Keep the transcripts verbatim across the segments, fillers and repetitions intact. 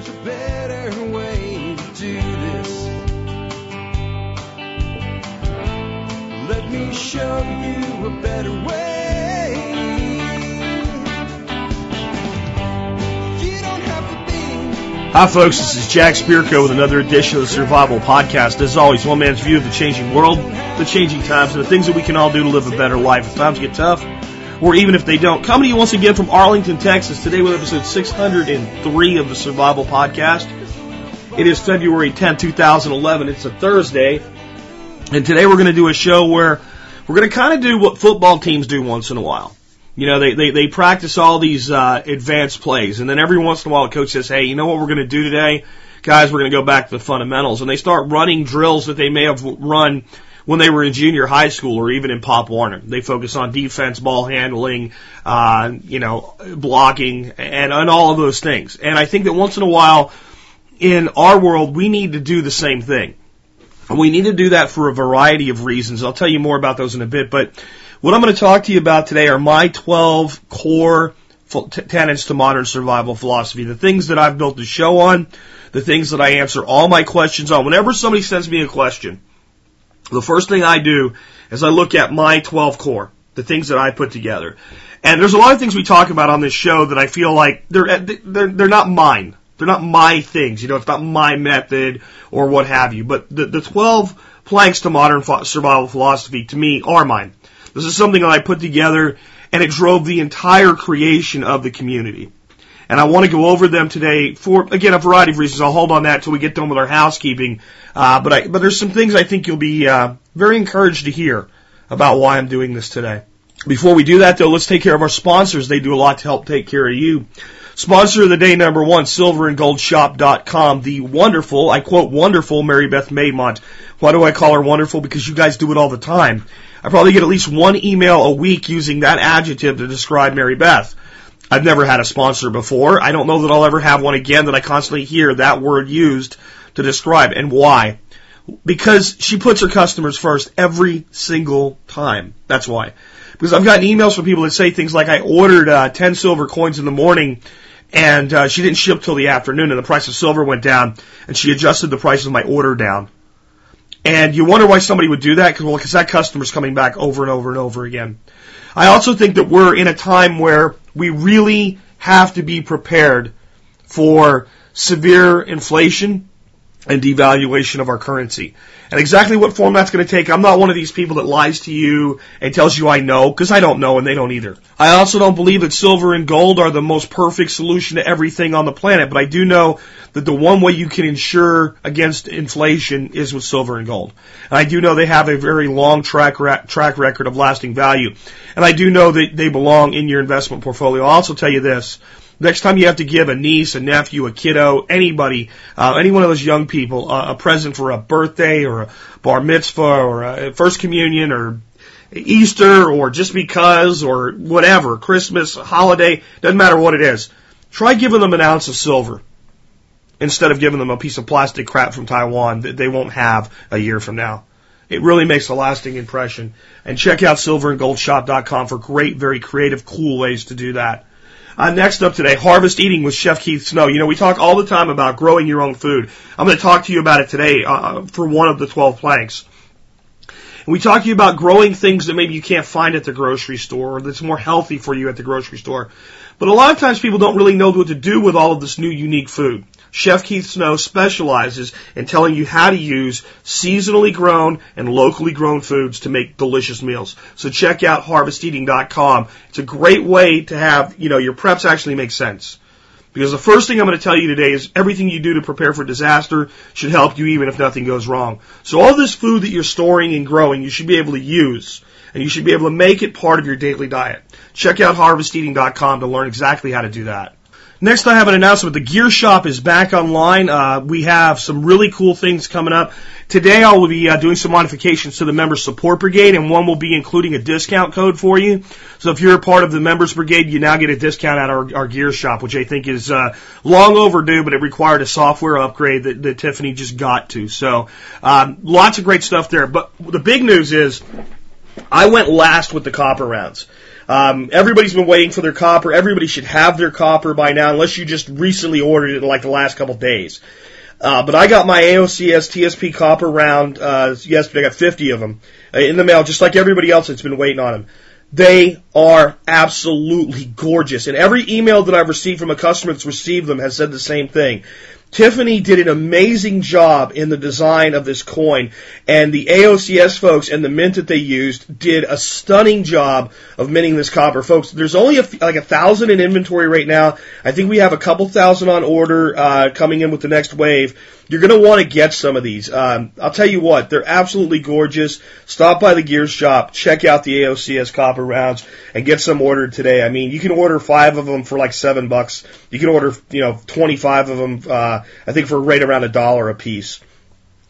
There's a better way to do this. Let me show you a better way. You don't have to be. Hi folks, this is Jack Spirko with another edition of the Survival Podcast. As always, one man's view of the changing world, the changing times, and the things that we can all do to live a better life. If times get tough, or even if they don't. Coming to you once again from Arlington, Texas, today with episode six hundred three of the Survival Podcast. It is February tenth, two thousand eleven. It's a Thursday. And today we're going to do a show where we're going to kind of do what football teams do once in a while. You know, they, they, they practice all these uh, advanced plays. And then every once in a while a coach says, hey, you know what we're going to do today? Guys, we're going to go back to the fundamentals. And they start running drills that they may have run when they were in junior high school or even in Pop Warner. They focus on defense, ball handling, uh, you know, blocking, and, and all of those things. And I think that once in a while in our world, we need to do the same thing. And we need to do that for a variety of reasons. I'll tell you more about those in a bit. But what I'm going to talk to you about today are my twelve core tenets to modern survival philosophy, the things that I've built the show on, the things that I answer all my questions on. Whenever somebody sends me a question, the first thing I do is I look at my twelve core, the things that I put together. And there's a lot of things we talk about on this show that I feel like they're they're, they're not mine. They're not my things. You know, it's not my method or what have you. But the, the twelve planks to modern fo- survival philosophy, to me, are mine. This is something that I put together, and it drove the entire creation of the community. And I want to go over them today for, again, a variety of reasons. I'll hold on that until we get done with our housekeeping. Uh, but, I, but there's some things I think you'll be uh, very encouraged to hear about why I'm doing this today. Before we do that, though, let's take care of our sponsors. They do a lot to help take care of you. Sponsor of the day, number one, silver and gold shop dot com. The wonderful, I quote wonderful, Mary Beth Maymont. Why do I call her wonderful? Because you guys do it all the time. I probably get at least one email a week using that adjective to describe Mary Beth. I've never had a sponsor before. I don't know that I'll ever have one again that I constantly hear that word used to describe. And why? Because she puts her customers first every single time. That's why. Because I've gotten emails from people that say things like, I ordered uh, ten silver coins in the morning, and uh, she didn't ship till the afternoon, and the price of silver went down, and she adjusted the price of my order down. And you wonder why somebody would do that, because well, because that customer's coming back over and over and over again. I also think that we're in a time where we really have to be prepared for severe inflation and devaluation of our currency. And exactly what form that's going to take, I'm not one of these people that lies to you and tells you I know, because I don't know and they don't either. I also don't believe that silver and gold are the most perfect solution to everything on the planet, but I do know that the one way you can insure against inflation is with silver and gold. And I do know they have a very long track ra- track record of lasting value. And I do know that they belong in your investment portfolio. I'll also tell you this. Next time you have to give a niece, a nephew, a kiddo, anybody, uh, any one of those young people, uh, a present for a birthday or a bar mitzvah or a first communion or Easter or just because or whatever, Christmas, holiday, doesn't matter what it is, try giving them an ounce of silver instead of giving them a piece of plastic crap from Taiwan that they won't have a year from now. It really makes a lasting impression. And check out silver and gold shop dot com for great, very creative, cool ways to do that. Uh, next up today, Harvest Eating with Chef Keith Snow. You know, we talk all the time about growing your own food. I'm going to talk to you about it today uh, for one of the twelve planks. And we talk to you about growing things that maybe you can't find at the grocery store or that's more healthy for you at the grocery store. But a lot of times people don't really know what to do with all of this new unique food. Chef Keith Snow specializes in telling you how to use seasonally grown and locally grown foods to make delicious meals. So check out harvest eating dot com. It's a great way to have, you know, your preps actually make sense. Because the first thing I'm going to tell you today is everything you do to prepare for disaster should help you even if nothing goes wrong. So all this food that you're storing and growing, you should be able to use. And you should be able to make it part of your daily diet. Check out harvest eating dot com to learn exactly how to do that. Next, I have an announcement. The Gear Shop is back online. Uh, we have some really cool things coming up. Today, I will be uh, doing some modifications to the Member Support Brigade, and one will be including a discount code for you. So if you're a part of the Members Brigade, you now get a discount at our, our Gear Shop, which I think is uh, long overdue, but it required a software upgrade that, that Tiffany just got to. So um, lots of great stuff there. But the big news is I went last with the copper rounds. Um, everybody's been waiting for their copper. Everybody should have their copper by now, unless you just recently ordered it in like the last couple days. Uh, but I got my A O C S T S P copper round uh, yesterday. I got fifty of them in the mail, just like everybody else that's been waiting on them. They are absolutely gorgeous. And every email that I've received from a customer that's received them has said the same thing. Tiffany did an amazing job in the design of this coin, and the A O C S folks and the mint that they used did a stunning job of minting this copper. Folks, there's only a, like a thousand in inventory right now. I think we have a couple thousand on order uh, coming in with the next wave. You're going to want to get some of these. Um, I'll tell you what, they're absolutely gorgeous. Stop by the gear shop, check out the A O C S copper rounds, and get some ordered today. I mean, you can order five of them for like seven bucks. You can order, you know, twenty-five of them, uh, I think for right around a dollar a piece.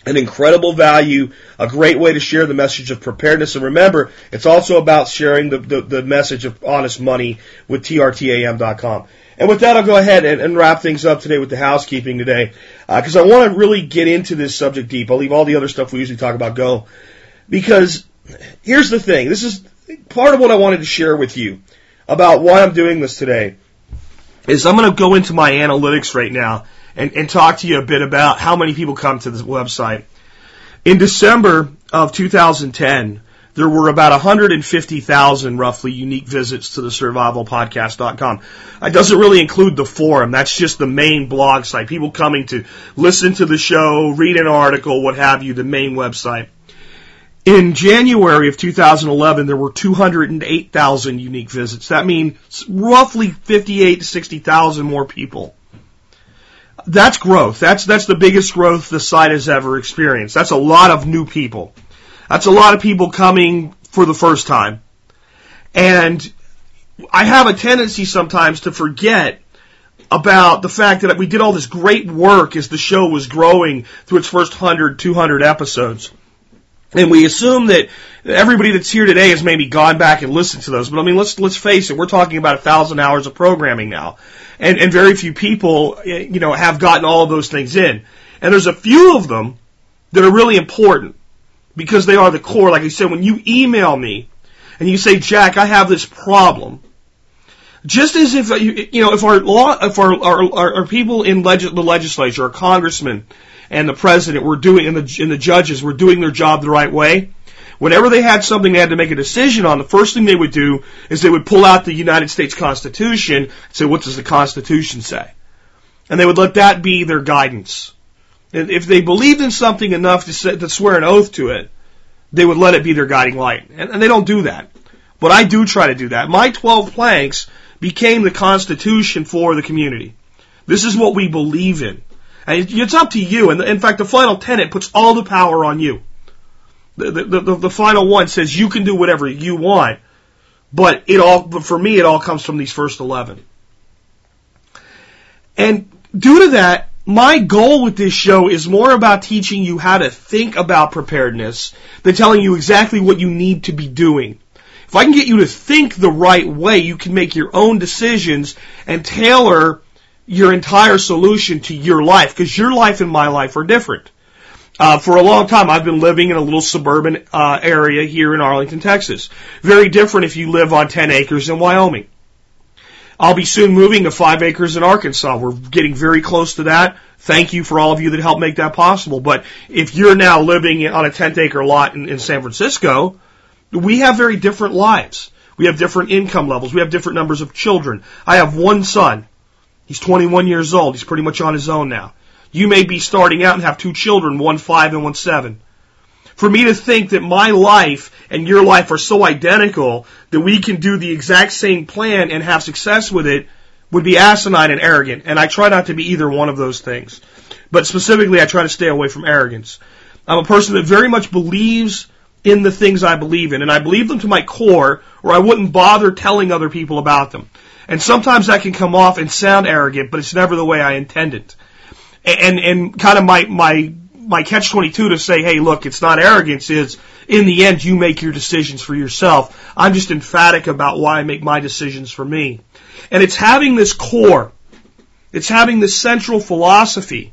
An incredible value, a great way to share the message of preparedness. And remember, it's also about sharing the, the, the message of honest money with T R T A M dot com. And with that, I'll go ahead and, and wrap things up today with the housekeeping today, because uh, I want to really get into this subject deep. I'll leave all the other stuff we usually talk about go, because here's the thing. This is part of what I wanted to share with you about why I'm doing this today, is I'm going to go into my analytics right now and, and talk to you a bit about how many people come to this website. In December of two thousand ten, there were about one hundred fifty thousand, roughly, unique visits to the survival podcast dot com. It doesn't really include the forum. That's just the main blog site. People coming to listen to the show, read an article, what have you, the main website. In January of two thousand eleven, there were two hundred eight thousand unique visits. That means roughly fifty-eight to sixty thousand more people. That's growth. That's, that's the biggest growth the site has ever experienced. That's a lot of new people. That's a lot of people coming for the first time. And I have a tendency sometimes to forget about the fact that we did all this great work as the show was growing through its first one hundred, two hundred episodes. And we assume that everybody that's here today has maybe gone back and listened to those. But I mean, let's let's face it, we're talking about a thousand hours of programming now. And, and very few people, you know, have gotten all of those things in. And there's a few of them that are really important, because they are the core. Like I said, when you email me and you say, Jack, I have this problem, just as if, you know, if our law, if our, our, our, our people in legis- the legislature, our congressmen and the president were doing, and the, and the judges were doing their job the right way, whenever they had something they had to make a decision on, the first thing they would do is they would pull out the United States Constitution and say, what does the Constitution say? And they would let that be their guidance. If they believed in something enough to, say, to swear an oath to it, they would let it be their guiding light. And, and they don't do that. But I do try to do that. My twelve planks became the Constitution for the community. This is what we believe in. And it, it's up to you. And in fact, the final tenet puts all the power on you. The, the, the, the final one says you can do whatever you want. But it all, but for me, it all comes from these first eleven. And due to that, my goal with this show is more about teaching you how to think about preparedness than telling you exactly what you need to be doing. If I can get you to think the right way, you can make your own decisions and tailor your entire solution to your life, because your life and my life are different. Uh, for a long time, I've been living in a little suburban uh, area here in Arlington, Texas. Very different if you live on ten acres in Wyoming. I'll be soon moving to five acres in Arkansas. We're getting very close to that. Thank you for all of you that helped make that possible. But if you're now living on a tenth acre lot in, in San Francisco, we have very different lives. We have different income levels. We have different numbers of children. I have one son. He's twenty-one years old. He's pretty much on his own now. You may be starting out and have two children, one five and one seven. For me to think that my life and your life are so identical that we can do the exact same plan and have success with it would be asinine and arrogant. And I try not to be either one of those things. But specifically, I try to stay away from arrogance. I'm a person that very much believes in the things I believe in. And I believe them to my core, or I wouldn't bother telling other people about them. And sometimes that can come off and sound arrogant, but it's never the way I intend it. And, and kind of my... my My catch twenty-two to say, hey, look, it's not arrogance, is in the end you make your decisions for yourself. I'm just emphatic about why I make my decisions for me. And it's having this core, it's having this central philosophy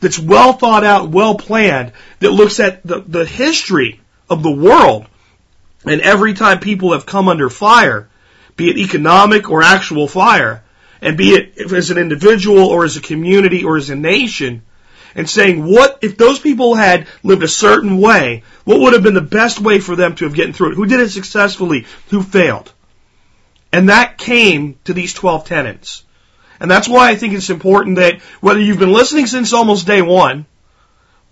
that's well thought out, well planned, that looks at the, the history of the world and every time people have come under fire be it economic or actual fire, and be it as an individual or as a community or as a nation, and saying, what if those people had lived a certain way, what would have been the best way for them to have gotten through it? Who did it successfully? Who failed? And that came to these twelve tenets. And that's why I think it's important that whether you've been listening since almost day one,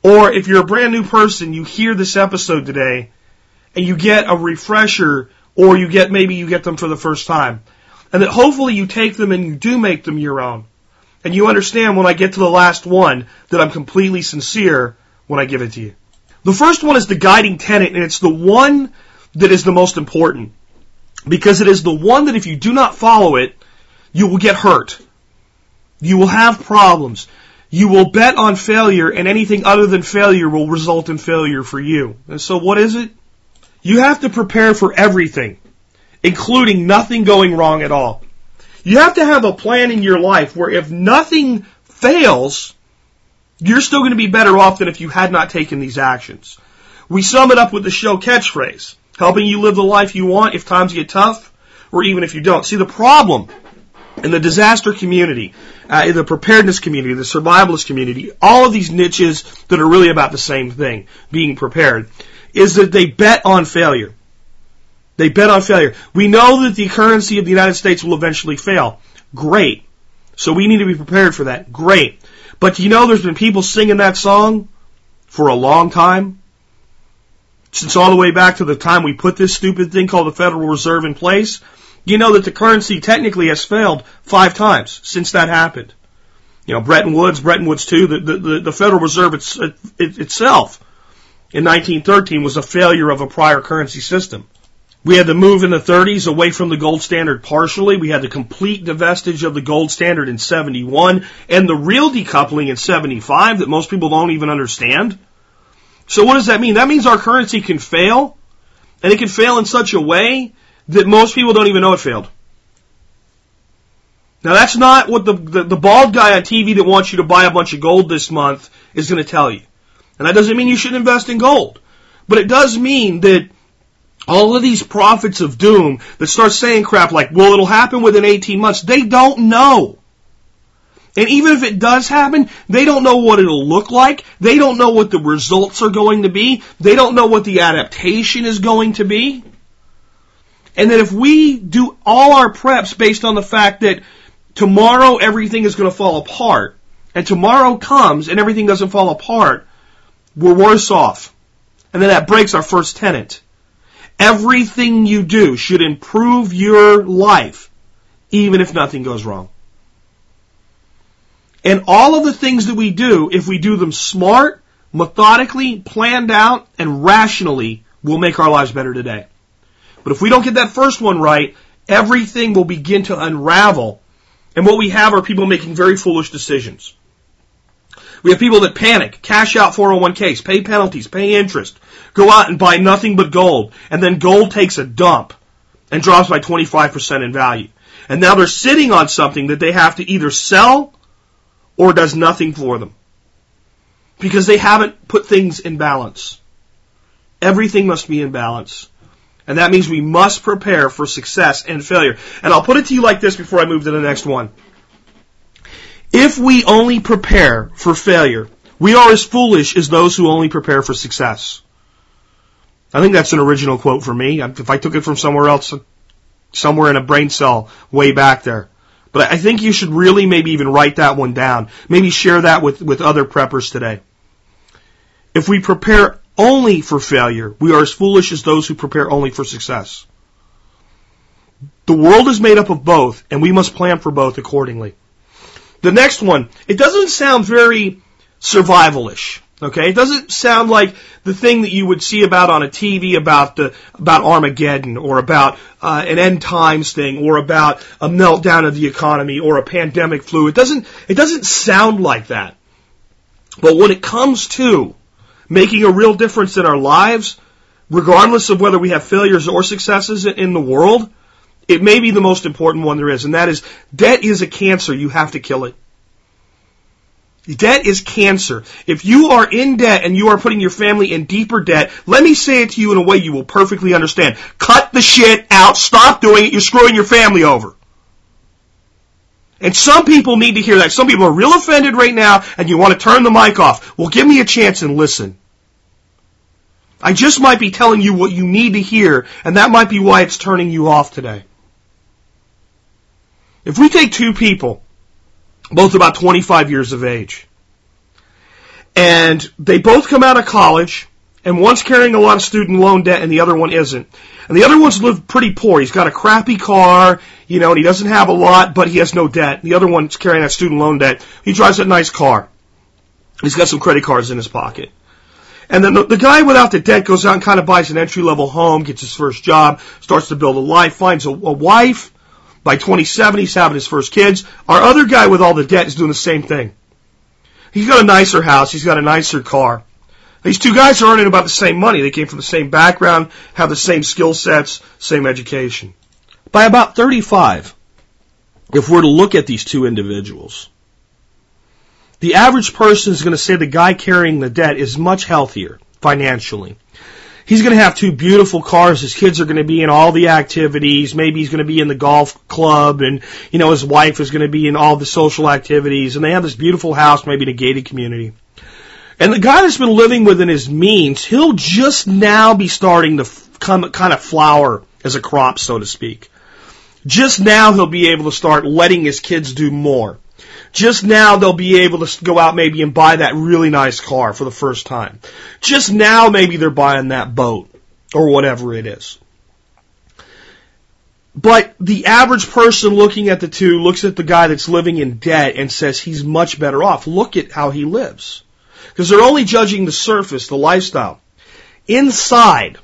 or if you're a brand new person, you hear this episode today, and you get a refresher, or you get maybe you get them for the first time. And that hopefully you take them and you do make them your own. And you understand when I get to the last one that I'm completely sincere when I give it to you. The first one is the guiding tenet, and it's the one that is the most important. Because it is the one that if you do not follow it, you will get hurt. You will have problems. You will bet on failure, and anything other than failure will result in failure for you. And so what is it? You have to prepare for everything, including nothing going wrong at all. You have to have a plan in your life where if nothing fails, you're still going to be better off than if you had not taken these actions. We sum it up with the show catchphrase, helping you live the life you want if times get tough or even if you don't. See, the problem in the disaster community, uh, in the preparedness community, the survivalist community, all of these niches that are really about the same thing, being prepared, is that they bet on failure. They bet on failure. We know that the currency of the United States will eventually fail. Great. So we need to be prepared for that. Great. But you know there's been people singing that song for a long time? Since all the way back to the time we put this stupid thing called the Federal Reserve in place, you know that the currency technically has failed five times since that happened. You know, Bretton Woods, Bretton Woods two, the, the, the Federal Reserve it's, it, itself in nineteen thirteen was a failure of a prior currency system. We had the move in the thirties away from the gold standard partially. We had the complete divestiture of the gold standard in seventy-one and the real decoupling in seventy-five that most people don't even understand. So what does that mean? That means our currency can fail, and it can fail in such a way that most people don't even know it failed. Now that's not what the, the, the bald guy on T V that wants you to buy a bunch of gold this month is going to tell you. And that doesn't mean you should invest in gold. But it does mean that all of these prophets of doom that start saying crap like, well, it'll happen within eighteen months, they don't know. And even if it does happen, they don't know what it'll look like. They don't know what the results are going to be. They don't know what the adaptation is going to be. And that if we do all our preps based on the fact that tomorrow everything is going to fall apart, and tomorrow comes and everything doesn't fall apart, we're worse off. And then that breaks our first tenet. Everything you do should improve your life, even if nothing goes wrong. And all of the things that we do, if we do them smart, methodically, planned out, and rationally, will make our lives better today. But if we don't get that first one right, everything will begin to unravel. And what we have are people making very foolish decisions. We have people that panic, cash out four oh one k's, pay penalties, pay interest, go out and buy nothing but gold, and then gold takes a dump and drops by twenty-five percent in value. And now they're sitting on something that they have to either sell or does nothing for them because they haven't put things in balance. Everything must be in balance. And that means we must prepare for success and failure. And I'll put it to you like this before I move to the next one. If we only prepare for failure, we are as foolish as those who only prepare for success. I think that's an original quote for me. If I took it from somewhere else, somewhere in a brain cell way back there. But I think you should really maybe even write that one down. Maybe share that with, with other preppers today. If we prepare only for failure, we are as foolish as those who prepare only for success. The world is made up of both, and we must plan for both accordingly. The next one, it doesn't sound very survivalish, okay? It doesn't sound like the thing that you would see about on a T V about the about Armageddon or about uh, an end times thing or about a meltdown of the economy or a pandemic flu. It doesn't it doesn't sound like that. But when it comes to making a real difference in our lives, regardless of whether we have failures or successes in the world, it may be the most important one there is, and that is, debt is a cancer. You have to kill it. Debt is cancer. If you are in debt and you are putting your family in deeper debt, let me say it to you in a way you will perfectly understand. Cut the shit out. Stop doing it. You're screwing your family over. And some people need to hear that. Some people are real offended right now and you want to turn the mic off. Well, give me a chance and listen. I just might be telling you what you need to hear, and that might be why it's turning you off today. If we take two people, both about twenty-five years of age, and they both come out of college, and one's carrying a lot of student loan debt and the other one isn't. And the other one's lived pretty poor. He's got a crappy car, you know, and he doesn't have a lot, but he has no debt. The other one's carrying that student loan debt. He drives a nice car. He's got some credit cards in his pocket. And then the, the guy without the debt goes out and kind of buys an entry-level home, gets his first job, starts to build a life, finds a, a wife. By twenty-seven, he's having his first kids. Our other guy with all the debt is doing the same thing. He's got a nicer house. He's got a nicer car. These two guys are earning about the same money. They came from the same background, have the same skill sets, same education. By about thirty-five, if we're to look at these two individuals, the average person is going to say the guy carrying the debt is much healthier financially. He's going to have two beautiful cars. His kids are going to be in all the activities. Maybe he's going to be in the golf club, and you know his wife is going to be in all the social activities. And they have this beautiful house, maybe in a gated community. And the guy that's been living within his means, he'll just now be starting to come kind of flower as a crop, so to speak. Just now he'll be able to start letting his kids do more. Just now they'll be able to go out maybe and buy that really nice car for the first time. Just now maybe they're buying that boat or whatever it is. But the average person looking at the two looks at the guy that's living in debt and says he's much better off. Look at how he lives. Because they're only judging the surface, the lifestyle. Inside,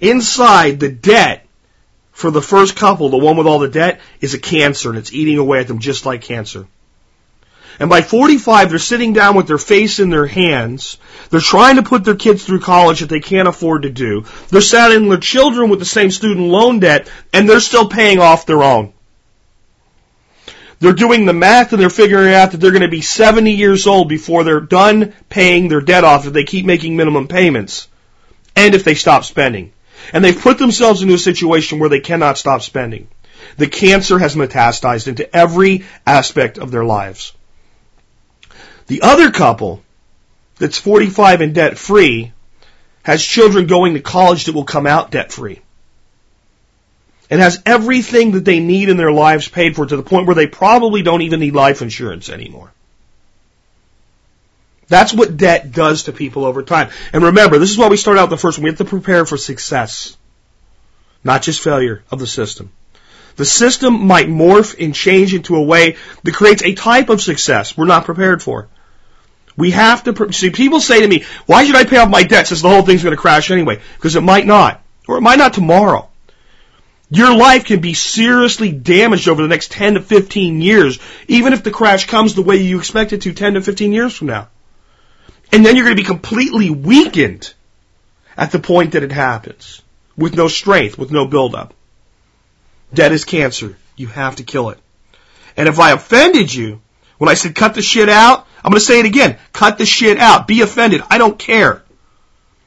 inside the debt for the first couple, the one with all the debt, is a cancer, and it's eating away at them just like cancer. And by forty-five, they're sitting down with their face in their hands. They're trying to put their kids through college that they can't afford to do. They're saddling their children with the same student loan debt, and they're still paying off their own. They're doing the math, and they're figuring out that they're going to be seventy years old before they're done paying their debt off if they keep making minimum payments and if they stop spending. And they've put themselves into a situation where they cannot stop spending. The cancer has metastasized into every aspect of their lives. The other couple that's forty-five and debt-free has children going to college that will come out debt-free. It has everything that they need in their lives paid for to the point where they probably don't even need life insurance anymore. That's what debt does to people over time. And remember, this is why we start out the first one. We have to prepare for success, not just failure of the system. The system might morph and change into a way that creates a type of success we're not prepared for. We have to, pre- see, people say to me, why should I pay off my debt since the whole thing's going to crash anyway? Because it might not, or it might not tomorrow. Your life can be seriously damaged over the next ten to fifteen years, even if the crash comes the way you expect it to ten to fifteen years from now. And then you're going to be completely weakened at the point that it happens, with no strength, with no buildup. Debt is cancer. You have to kill it. And if I offended you when I said cut the shit out, I'm going to say it again. Cut the shit out. Be offended. I don't care.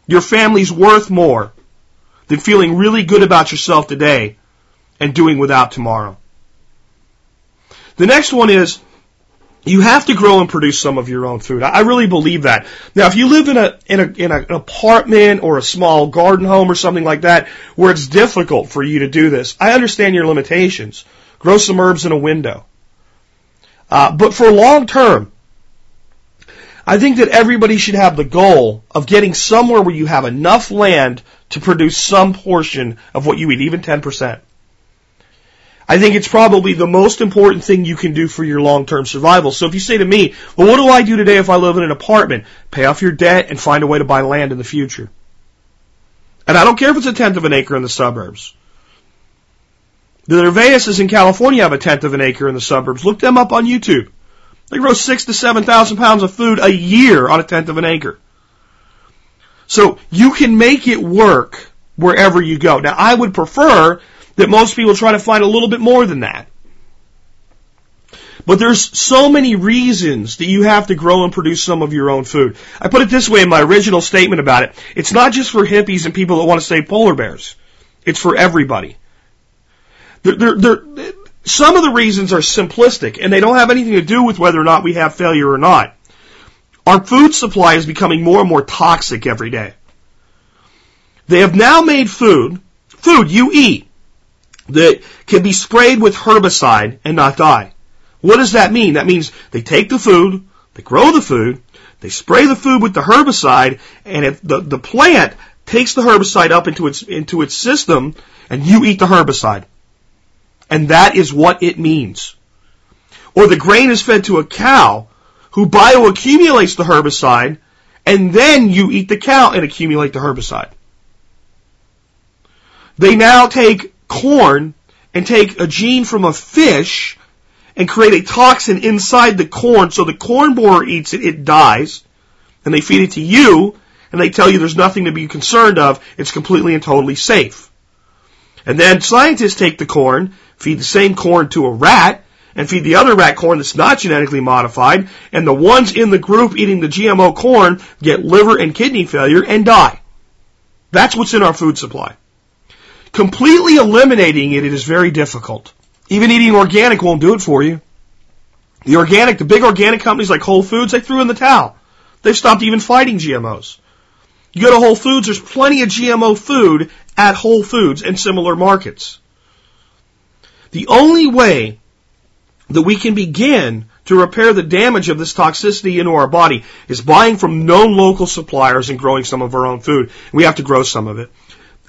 Your family's worth more than feeling really good about yourself today and doing without tomorrow. The next one is you have to grow and produce some of your own food. I really believe that. Now, if you live in a in a in an apartment or a small garden home or something like that where it's difficult for you to do this, I understand your limitations. Grow some herbs in a window. Uh, but for long term, I think that everybody should have the goal of getting somewhere where you have enough land to produce some portion of what you eat, even ten percent. I think it's probably the most important thing you can do for your long-term survival. So if you say to me, well, what do I do today if I live in an apartment? Pay off your debt and find a way to buy land in the future. And I don't care if it's a tenth of an acre in the suburbs. The Nerveuses in California have a tenth of an acre in the suburbs. Look them up on YouTube. They grow six to seven thousand pounds of food a year on a tenth of an acre. So you can make it work wherever you go. Now, I would prefer that most people try to find a little bit more than that. But there's so many reasons that you have to grow and produce some of your own food. I put it this way in my original statement about it. It's not just for hippies and people that want to save polar bears. It's for everybody. They're, they're, they're, some of the reasons are simplistic, and they don't have anything to do with whether or not we have failure or not. Our food supply is becoming more and more toxic every day. They have now made food, food you eat, that can be sprayed with herbicide and not die. What does that mean? That means they take the food, they grow the food, they spray the food with the herbicide, and if the, the plant takes the herbicide up into its into its system, and you eat the herbicide. And that is what it means. Or the grain is fed to a cow who bioaccumulates the herbicide, and then you eat the cow and accumulate the herbicide. They now take corn and take a gene from a fish and create a toxin inside the corn, so the corn borer eats it, it dies, and they feed it to you, and they tell you there's nothing to be concerned of, it's completely and totally safe. And then scientists take the corn, feed the same corn to a rat, and feed the other rat corn that's not genetically modified, and the ones in the group eating the G M O corn get liver and kidney failure and die. That's what's in our food supply. Completely eliminating it, it is very difficult. Even eating organic won't do it for you. The organic, the big organic companies like Whole Foods, they threw in the towel. They've stopped even fighting G M Os. You go to Whole Foods, there's plenty of G M O food at Whole Foods and similar markets. The only way that we can begin to repair the damage of this toxicity into our body is buying from known local suppliers and growing some of our own food. We have to grow some of it.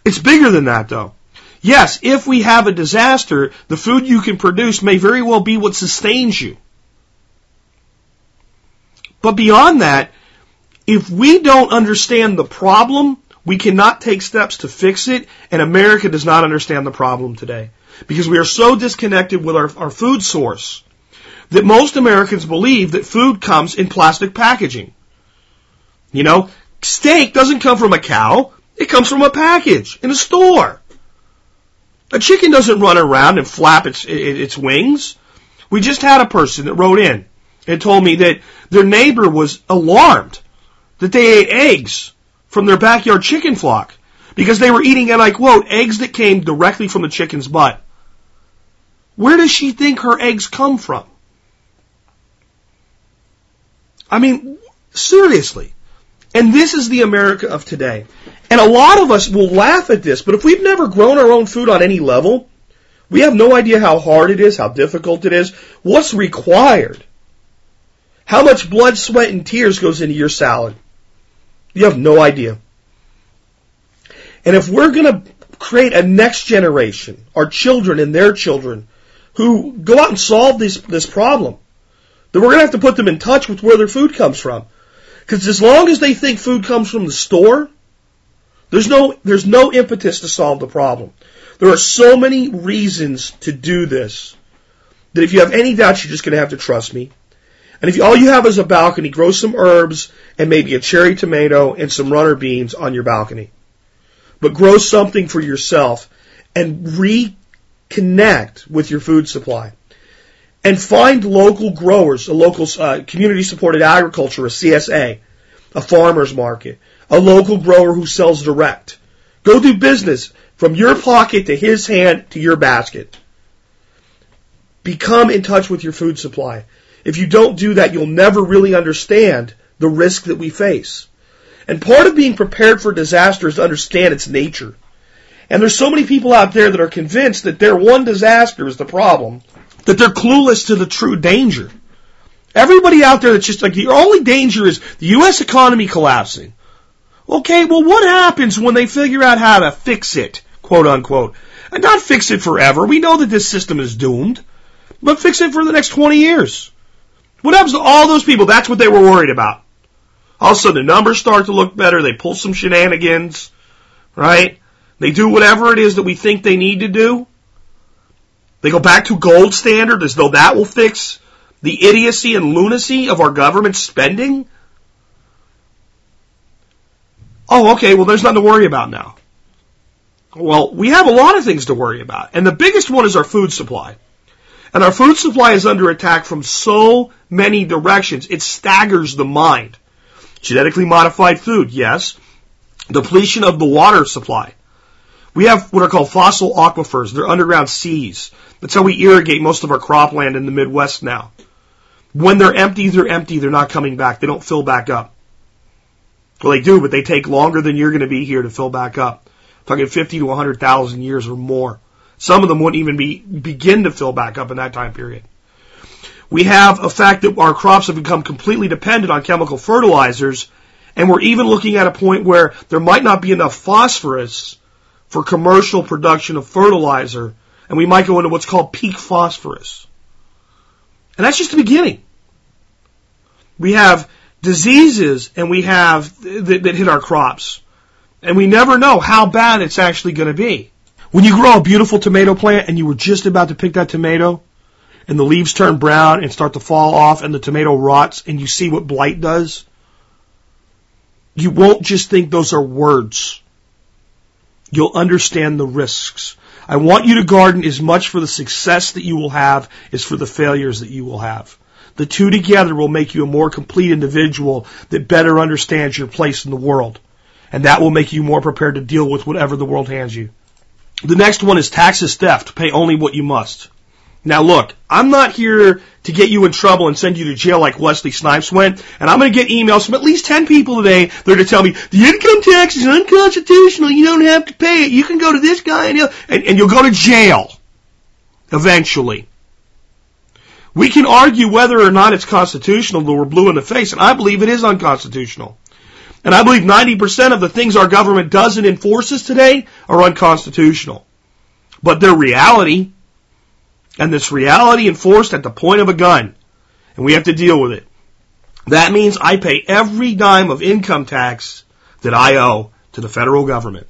It's bigger than that, though. Yes, if we have a disaster, the food you can produce may very well be what sustains you. But beyond that, if we don't understand the problem, we cannot take steps to fix it, and America does not understand the problem today. Because we are so disconnected with our, our food source that most Americans believe that food comes in plastic packaging. You know, steak doesn't come from a cow. It comes from a package in a store. A chicken doesn't run around and flap its its wings. We just had a person that wrote in and told me that their neighbor was alarmed that they ate eggs from their backyard chicken flock because they were eating, and I quote, eggs that came directly from the chicken's butt. Where does she think her eggs come from? I mean, seriously. And this is the America of today. And a lot of us will laugh at this, but if we've never grown our own food on any level, we have no idea how hard it is, how difficult it is, what's required, how much blood, sweat, and tears goes into your salad. You have no idea. And if we're going to create a next generation, our children and their children, who go out and solve this, this problem, then we're going to have to put them in touch with where their food comes from. Because as long as they think food comes from the store, there's no there's no impetus to solve the problem. There are so many reasons to do this that if you have any doubts, you're just going to have to trust me. And if you, all you have is a balcony, grow some herbs and maybe a cherry tomato and some runner beans on your balcony. But grow something for yourself and reconnect with your food supply. And find local growers, a local uh, community-supported agriculture, a C S A, a farmer's market, a local grower who sells direct. Go do business from your pocket to his hand to your basket. Become in touch with your food supply. If you don't do that, you'll never really understand the risk that we face. And part of being prepared for disaster is to understand its nature. And there's so many people out there that are convinced that their one disaster is the problem, that they're clueless to the true danger. Everybody out there that's just like, the only danger is the U S economy collapsing. Okay, well, what happens when they figure out how to fix it, quote unquote? And not fix it forever. We know that this system is doomed. But fix it for the next twenty years. What happens to all those people? That's what they were worried about. All of a sudden, the numbers start to look better. They pull some shenanigans, right? They do whatever it is that we think they need to do. They go back to gold standard as though that will fix the idiocy and lunacy of our government spending. Oh, okay, well, there's nothing to worry about now. Well, we have a lot of things to worry about, and the biggest one is our food supply. And our food supply is under attack from so many directions. It staggers the mind. Genetically modified food, yes. Depletion of the water supply. We have what are called fossil aquifers. They're underground seas. That's how we irrigate most of our cropland in the Midwest now. When they're empty, they're empty. They're not coming back. They don't fill back up. Well, they do, but they take longer than you're going to be here to fill back up. I'm talking fifty to one hundred thousand years or more. Some of them wouldn't even be begin to fill back up in that time period. We have a fact that our crops have become completely dependent on chemical fertilizers, and we're even looking at a point where there might not be enough phosphorus for commercial production of fertilizer, and we might go into what's called peak phosphorus. And that's just the beginning. We have diseases and we have that, that hit our crops, and we never know how bad it's actually going to be. When you grow a beautiful tomato plant and you were just about to pick that tomato, and the leaves turn brown and start to fall off and the tomato rots, and you see what blight does, you won't just think those are words. You'll understand the risks. I want you to garden as much for the success that you will have as for the failures that you will have. The two together will make you a more complete individual that better understands your place in the world. And that will make you more prepared to deal with whatever the world hands you. The next one is taxes theft. Pay only what you must. Now look, I'm not here to get you in trouble and send you to jail like Wesley Snipes went, and I'm going to get emails from at least ten people today that are going to tell me, the income tax is unconstitutional, you don't have to pay it, you can go to this guy and, and, and you'll go to jail eventually. We can argue whether or not it's constitutional till we're blue in the face, and I believe it is unconstitutional. And I believe ninety percent of the things our government does and enforces today are unconstitutional. But they're reality. And this reality enforced at the point of a gun. And we have to deal with it. That means I pay every dime of income tax that I owe to the federal government.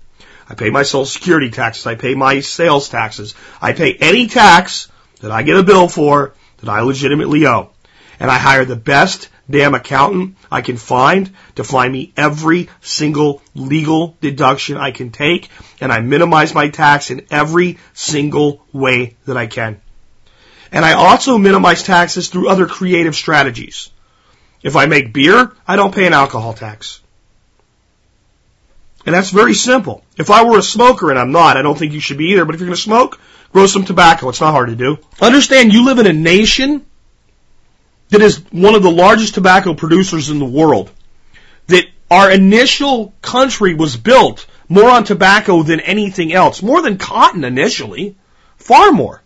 I pay my Social Security taxes. I pay my sales taxes. I pay any tax that I get a bill for that I legitimately owe. And I hire the best damn accountant I can find to find me every single legal deduction I can take. And I minimize my tax in every single way that I can. And I also minimize taxes through other creative strategies. If I make beer, I don't pay an alcohol tax. And that's very simple. If I were a smoker, and I'm not, I don't think you should be either, but if you're going to smoke, grow some tobacco. It's not hard to do. Understand you live in a nation that is one of the largest tobacco producers in the world. That our initial country was built more on tobacco than anything else. More than cotton initially. Far more.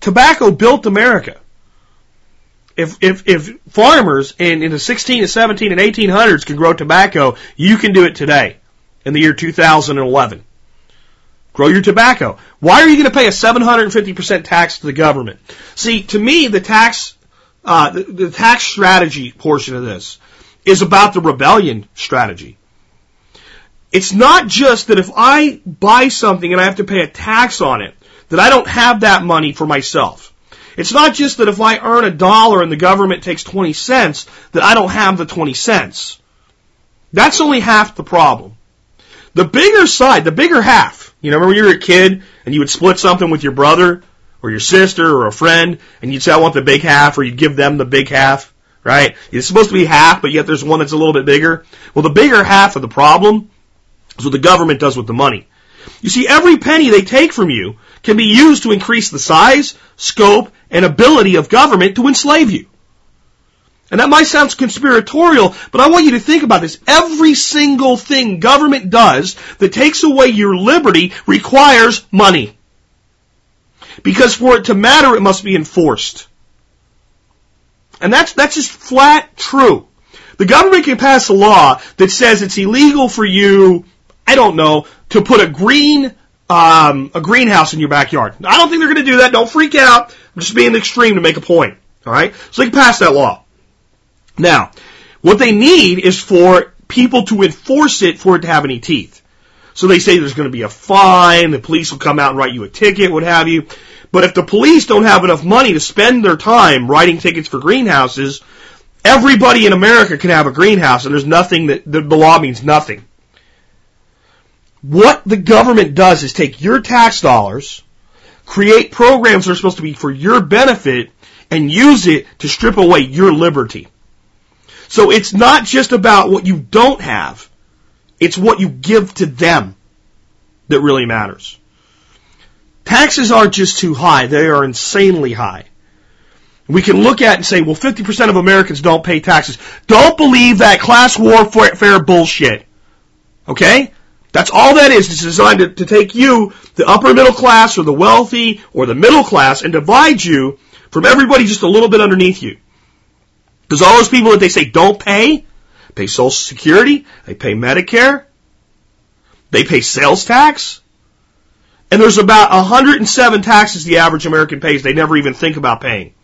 Tobacco built America. If if if farmers in, in the sixteen, seventeen, and eighteen hundreds could grow tobacco, you can do it today, in the year two thousand eleven. Grow your tobacco. Why are you going to pay a seven hundred fifty percent tax to the government? See, to me, the tax uh, the, the tax strategy portion of this is about the rebellion strategy. It's not just that if I buy something and I have to pay a tax on it, that I don't have that money for myself. It's not just that if I earn a dollar and the government takes twenty cents, that I don't have the twenty cents. That's only half the problem. The bigger side, the bigger half, you know, remember when you were a kid and you would split something with your brother or your sister or a friend and you'd say, I want the big half, or you'd give them the big half, right? It's supposed to be half, but yet there's one that's a little bit bigger. Well, the bigger half of the problem is what the government does with the money. You see, every penny they take from you can be used to increase the size, scope, and ability of government to enslave you. And that might sound conspiratorial, but I want you to think about this. Every single thing government does that takes away your liberty requires money. Because for it to matter, it must be enforced. And that's that's just flat true. The government can pass a law that says it's illegal for you, I don't know, to put a green um, a greenhouse in your backyard. I don't think they're going to do that. Don't freak out. I'm just being extreme to make a point. All right? So they can pass that law. Now, what they need is for people to enforce it for it to have any teeth. So they say there's going to be a fine, the police will come out and write you a ticket, what have you. But if the police don't have enough money to spend their time writing tickets for greenhouses, everybody in America can have a greenhouse, and there's nothing that the law means nothing. What the government does is take your tax dollars, create programs that are supposed to be for your benefit and use it to strip away your liberty. So it's not just about what you don't have. It's what you give to them that really matters. Taxes aren't just too high. They are insanely high. We can look at and say, well, fifty percent of Americans don't pay taxes. Don't believe that class warfare bullshit. Okay? That's all that is. It's designed to, to take you, the upper middle class or the wealthy or the middle class, and divide you from everybody just a little bit underneath you. Because all those people that they say don't pay, pay Social Security, they pay Medicare, they pay sales tax. And there's about one hundred seven taxes the average American pays they never even think about paying.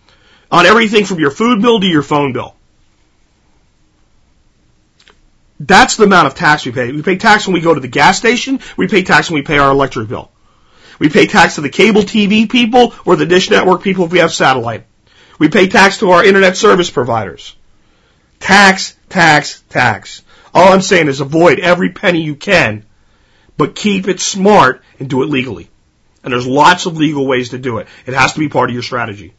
On everything from your food bill to your phone bill. That's the amount of tax we pay. We pay tax when we go to the gas station. We pay tax when we pay our electric bill. We pay tax to the cable T V people or the Dish Network people if we have satellite. We pay tax to our internet service providers. Tax, tax, tax. All I'm saying is avoid every penny you can, but keep it smart and do it legally. And there's lots of legal ways to do it. It has to be part of your strategy.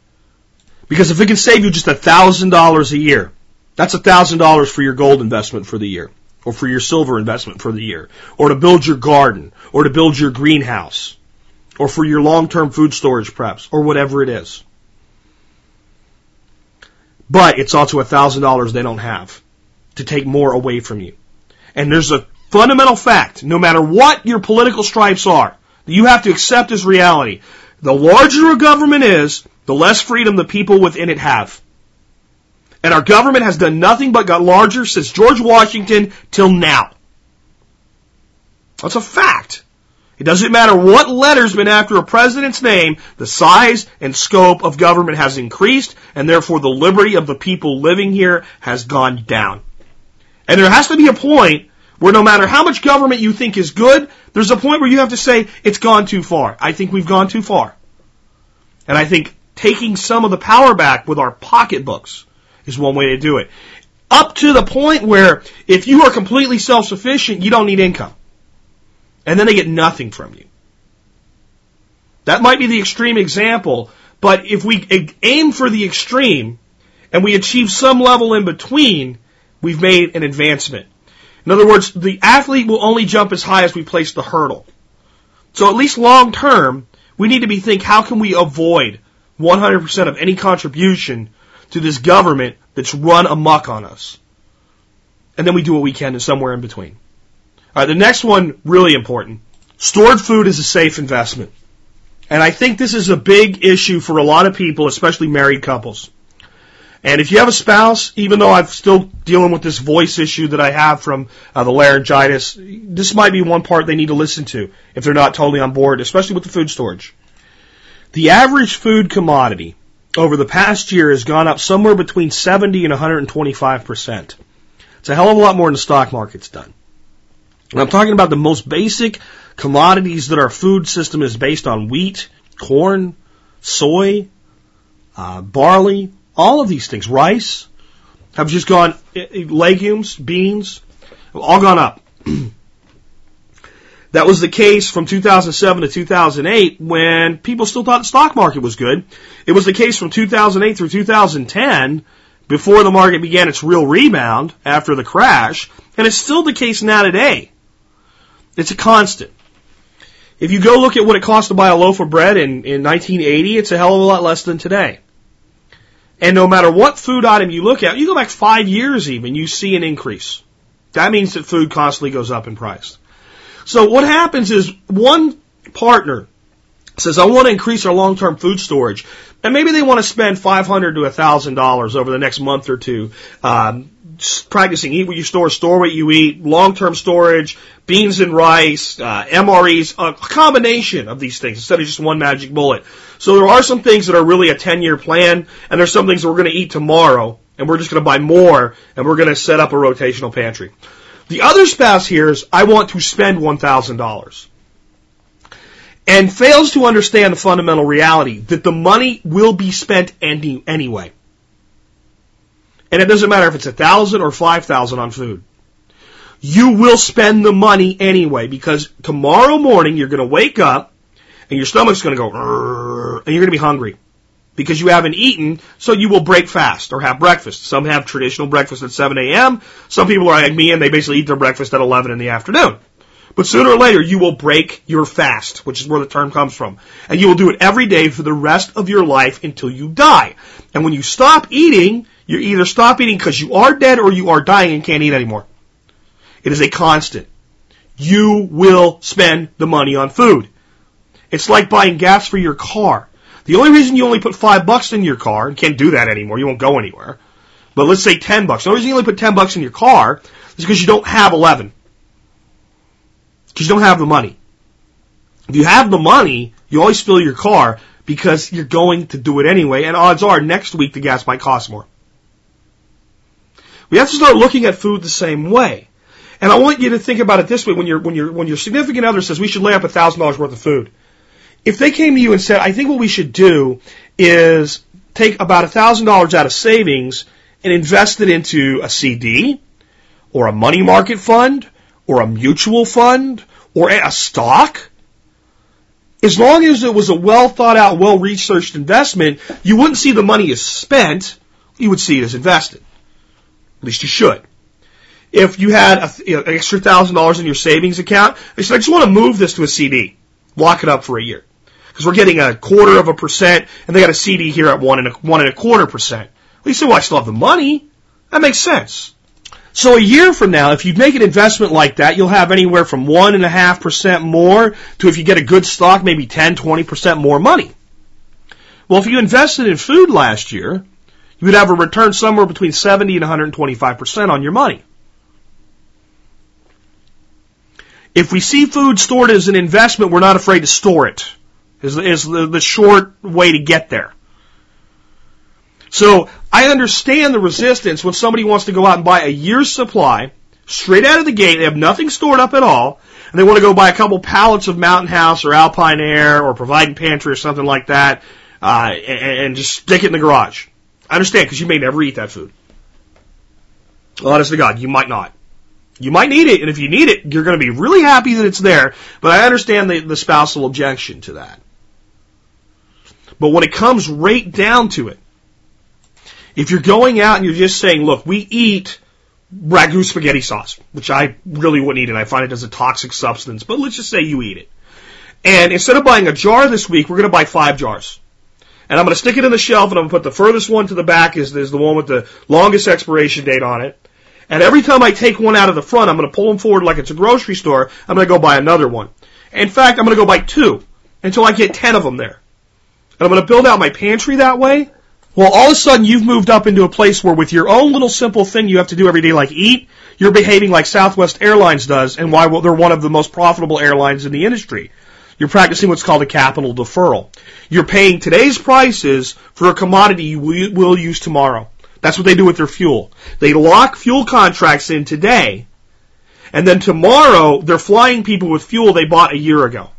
Because if it can save you just one thousand dollars a year, that's one thousand dollars for your gold investment for the year, or for your silver investment for the year, or to build your garden, or to build your greenhouse, or for your long-term food storage preps, or whatever it is. But it's also one thousand dollars they don't have to take more away from you. And there's a fundamental fact, no matter what your political stripes are, that you have to accept as reality. The larger a government is, the less freedom the people within it have. And our government has done nothing but got larger since George Washington till now. That's a fact. It doesn't matter what letter's been after a president's name, the size and scope of government has increased, and therefore the liberty of the people living here has gone down. And there has to be a point where no matter how much government you think is good, there's a point where you have to say, it's gone too far. I think we've gone too far. And I think taking some of the power back with our pocketbooks is one way to do it. Up to the point where if you are completely self-sufficient, you don't need income. And then they get nothing from you. That might be the extreme example, but if we aim for the extreme and we achieve some level in between, we've made an advancement. In other words, the athlete will only jump as high as we place the hurdle. So at least long term, we need to be thinking, how can we avoid one hundred percent of any contribution to this government that's run amok on us? And then we do what we can to somewhere in between. All right, the next one, really important. Stored food is a safe investment. And I think this is a big issue for a lot of people, especially married couples. And if you have a spouse, even though I'm still dealing with this voice issue that I have from uh, the laryngitis, this might be one part they need to listen to if they're not totally on board, especially with the food storage. The average food commodity over the past year has gone up somewhere between seventy and one hundred twenty-five percent. It's a hell of a lot more than the stock market's done. And I'm talking about the most basic commodities that our food system is based on: wheat, corn, soy, uh, barley. All of these things, rice, have just gone, legumes, beans, have all gone up. That was the case from two thousand seven to two thousand eight when people still thought the stock market was good. It was the case from two thousand eight through two thousand ten before the market began its real rebound after the crash, and it's still the case now today. It's a constant. If you go look at what it cost to buy a loaf of bread in, in nineteen eighty, it's a hell of a lot less than today. And no matter what food item you look at, you go back five years even, you see an increase. That means that food constantly goes up in price. So what happens is one partner says, I want to increase our long-term food storage. And maybe they want to spend five hundred dollars to one thousand dollars over the next month or two, um, practicing eat what you store, store what you eat, long-term storage, beans and rice, uh, M R Es, a combination of these things instead of just one magic bullet. So there are some things that are really a ten-year plan, and there's some things that we're going to eat tomorrow, and we're just going to buy more, and we're going to set up a rotational pantry. The other spouse hears, I want to spend one thousand dollars, and fails to understand the fundamental reality that the money will be spent any, anyway. And it doesn't matter if it's one thousand dollars or five thousand dollars on food. You will spend the money anyway, because tomorrow morning you're going to wake up, and your stomach's going to go, and you're going to be hungry because you haven't eaten, so you will break fast or have breakfast. Some have traditional breakfast at seven a.m. Some people are like me, and they basically eat their breakfast at eleven in the afternoon. But sooner or later, you will break your fast, which is where the term comes from. And you will do it every day for the rest of your life until you die. And when you stop eating, you either stop eating because you are dead or you are dying and can't eat anymore. It is a constant. You will spend the money on food. It's like buying gas for your car. The only reason you only put five bucks in your car, and can't do that anymore, you won't go anywhere. But let's say ten bucks. The only reason you only put ten bucks in your car is because you don't have eleven. Because you don't have the money. If you have the money, you always fill your car because you're going to do it anyway, and odds are next week the gas might cost more. We have to start looking at food the same way. And I want you to think about it this way. When your when your when your significant other says we should lay up a thousand dollars worth of food, if they came to you and said, I think what we should do is take about a thousand dollars out of savings and invest it into a C D or a money market fund or a mutual fund or a stock, as long as it was a well thought out, well researched investment, you wouldn't see the money as spent, you would see it as invested. At least you should. If you had a, you know, an extra thousand dollars in your savings account, I said, I just want to move this to a C D. Lock it up for a year. Because we're getting a quarter of a percent, and they got a C D here at one and a, one and a quarter percent. Well, you say, well, I still have the money. That makes sense. So a year from now, if you make an investment like that, you'll have anywhere from one and a half percent more to, if you get a good stock, maybe ten, twenty percent more money. Well, if you invested in food last year, you would have a return somewhere between seventy and one hundred twenty-five percent on your money. If we see food stored as an investment, we're not afraid to store it, is, is the, the short way to get there. So I understand the resistance when somebody wants to go out and buy a year's supply, straight out of the gate, they have nothing stored up at all, and they want to go buy a couple pallets of Mountain House or Alpine Air or Provident Pantry or something like that, uh, and, and just stick it in the garage. I understand, because you may never eat that food. Honest to God, you might not. You might need it, and if you need it, you're going to be really happy that it's there, but I understand the, the spousal objection to that. But when it comes right down to it, if you're going out and you're just saying, look, we eat ragu spaghetti sauce, which I really wouldn't eat, and I find it as a toxic substance, but let's just say you eat it. And instead of buying a jar this week, we're going to buy five jars. And I'm going to stick it in the shelf, and I'm going to put the furthest one to the back is, is the one with the longest expiration date on it. And every time I take one out of the front, I'm going to pull them forward like it's a grocery store. I'm going to go buy another one. In fact, I'm going to go buy two until I get ten of them there. And I'm going to build out my pantry that way. Well, all of a sudden, you've moved up into a place where with your own little simple thing you have to do every day, like eat, you're behaving like Southwest Airlines does, and why they're one of the most profitable airlines in the industry. You're practicing what's called a capital deferral. You're paying today's prices for a commodity you will use tomorrow. That's what they do with their fuel. They lock fuel contracts in today, and then tomorrow they're flying people with fuel they bought a year ago.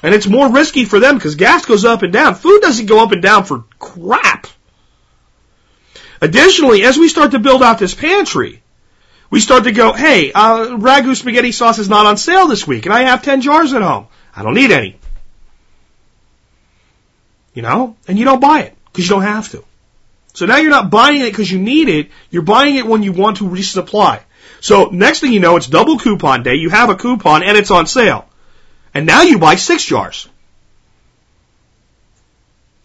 And it's more risky for them because gas goes up and down. Food doesn't go up and down for crap. Additionally, as we start to build out this pantry, we start to go, hey, uh, Ragu spaghetti sauce is not on sale this week, and I have ten jars at home. I don't need any. You know? And you don't buy it because you don't have to. So now you're not buying it because you need it. You're buying it when you want to resupply. So next thing you know, it's double coupon day. You have a coupon and it's on sale. And now you buy six jars.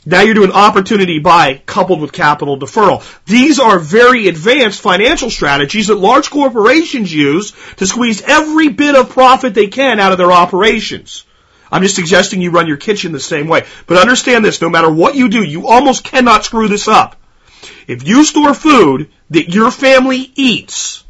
Now you're doing opportunity buy coupled with capital deferral. These are very advanced financial strategies that large corporations use to squeeze every bit of profit they can out of their operations. I'm just suggesting you run your kitchen the same way. But understand this, no matter what you do, you almost cannot screw this up. If you store food that your family eats,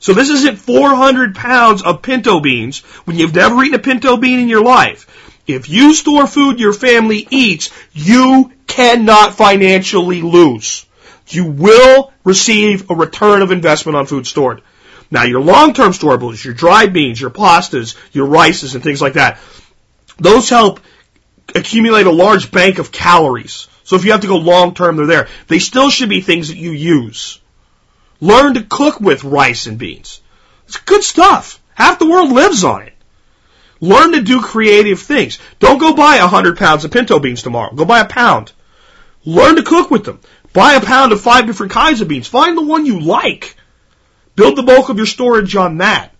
so this isn't four hundred pounds of pinto beans when you've never eaten a pinto bean in your life. If you store food your family eats, you cannot financially lose. You will receive a return of investment on food stored. Now, your long-term storables, your dried beans, your pastas, your rices, and things like that, those help accumulate a large bank of calories. So if you have to go long-term, they're there. They still should be things that you use. Learn to cook with rice and beans. It's good stuff. Half the world lives on it. Learn to do creative things. Don't go buy one hundred pounds of pinto beans tomorrow. Go buy a pound. Learn to cook with them. Buy a pound of five different kinds of beans. Find the one you like. Build the bulk of your storage on that.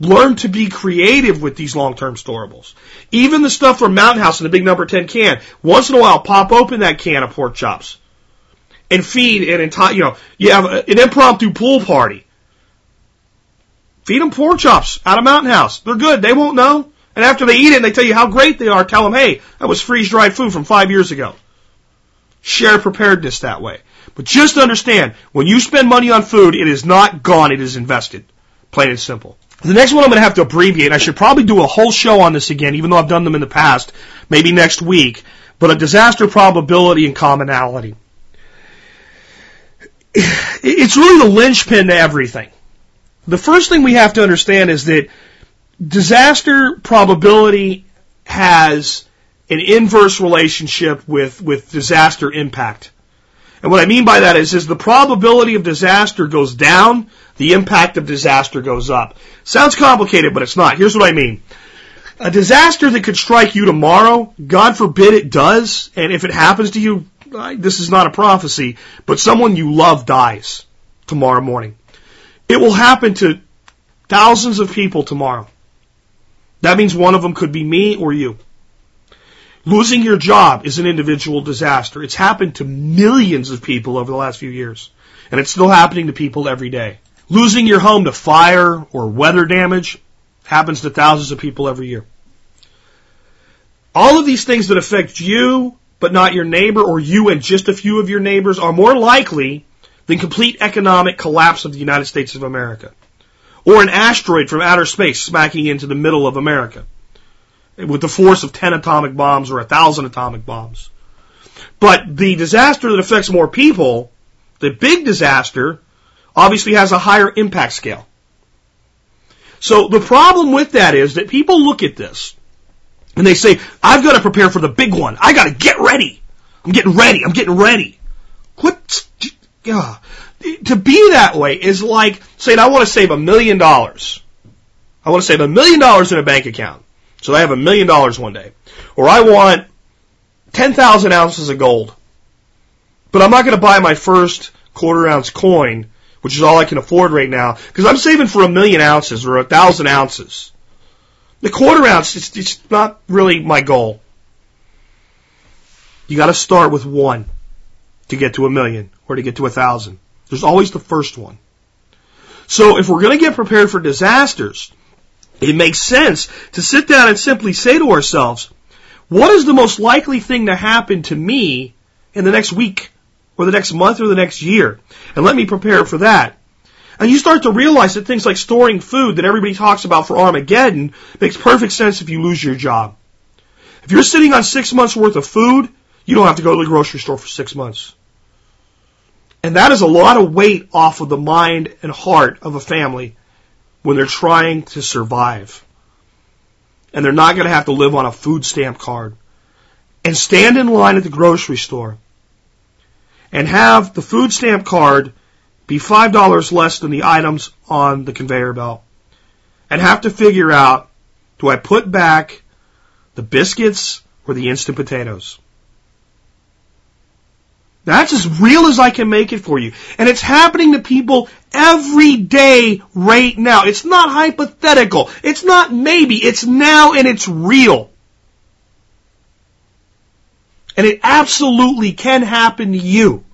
Learn to be creative with these long-term storables. Even the stuff from Mountain House in the big number ten can, once in a while, pop open that can of pork chops and feed an entire, you know, you have an impromptu pool party. Feed them pork chops out of Mountain House. They're good. They won't know. And after they eat it and they tell you how great they are, tell them, hey, that was freeze-dried food from five years ago. Share preparedness that way. But just understand, when you spend money on food, it is not gone. It is invested. Plain and simple. The next one I'm going to have to abbreviate. I should probably do a whole show on this again, even though I've done them in the past, maybe next week. But a disaster probability and commonality. It's really the linchpin to everything. The first thing we have to understand is that disaster probability has an inverse relationship with, with disaster impact. And what I mean by that is, is the probability of disaster goes down, the impact of disaster goes up. Sounds complicated, but it's not. Here's what I mean. A disaster that could strike you tomorrow, God forbid it does, and if it happens to you, this is not a prophecy, but someone you love dies tomorrow morning. It will happen to thousands of people tomorrow. That means one of them could be me or you. Losing your job is an individual disaster. It's happened to millions of people over the last few years, and it's still happening to people every day. Losing your home to fire or weather damage happens to thousands of people every year. All of these things that affect you, but not your neighbor, or you and just a few of your neighbors, are more likely than complete economic collapse of the United States of America, or an asteroid from outer space smacking into the middle of America with the force of ten atomic bombs or one thousand atomic bombs. But the disaster that affects more people, the big disaster, obviously has a higher impact scale. So the problem with that is that people look at this and they say, I've got to prepare for the big one. I've got to get ready. I'm getting ready. I'm getting ready. What? Yeah. To be that way is like saying, I want to save a million dollars. I want to save a million dollars in a bank account. So I have a million dollars one day. Or I want ten thousand ounces of gold. But I'm not going to buy my first quarter ounce coin, which is all I can afford right now, because I'm saving for a million ounces or a thousand ounces. The quarter ounce, it's, it's not really my goal. You got to start with one to get to a million or to get to a thousand. There's always the first one. So if we're going to get prepared for disasters, it makes sense to sit down and simply say to ourselves, what is the most likely thing to happen to me in the next week or the next month or the next year? And let me prepare for that. And you start to realize that things like storing food that everybody talks about for Armageddon makes perfect sense if you lose your job. If you're sitting on six months worth of food, you don't have to go to the grocery store for six months. And that is a lot of weight off of the mind and heart of a family when they're trying to survive. And they're not going to have to live on a food stamp card and stand in line at the grocery store and have the food stamp card be five dollars less than the items on the conveyor belt and have to figure out, do I put back the biscuits or the instant potatoes? That's as real as I can make it for you. And it's happening to people every day right now. It's not hypothetical. It's not maybe. It's now and it's real. And it absolutely can happen to you.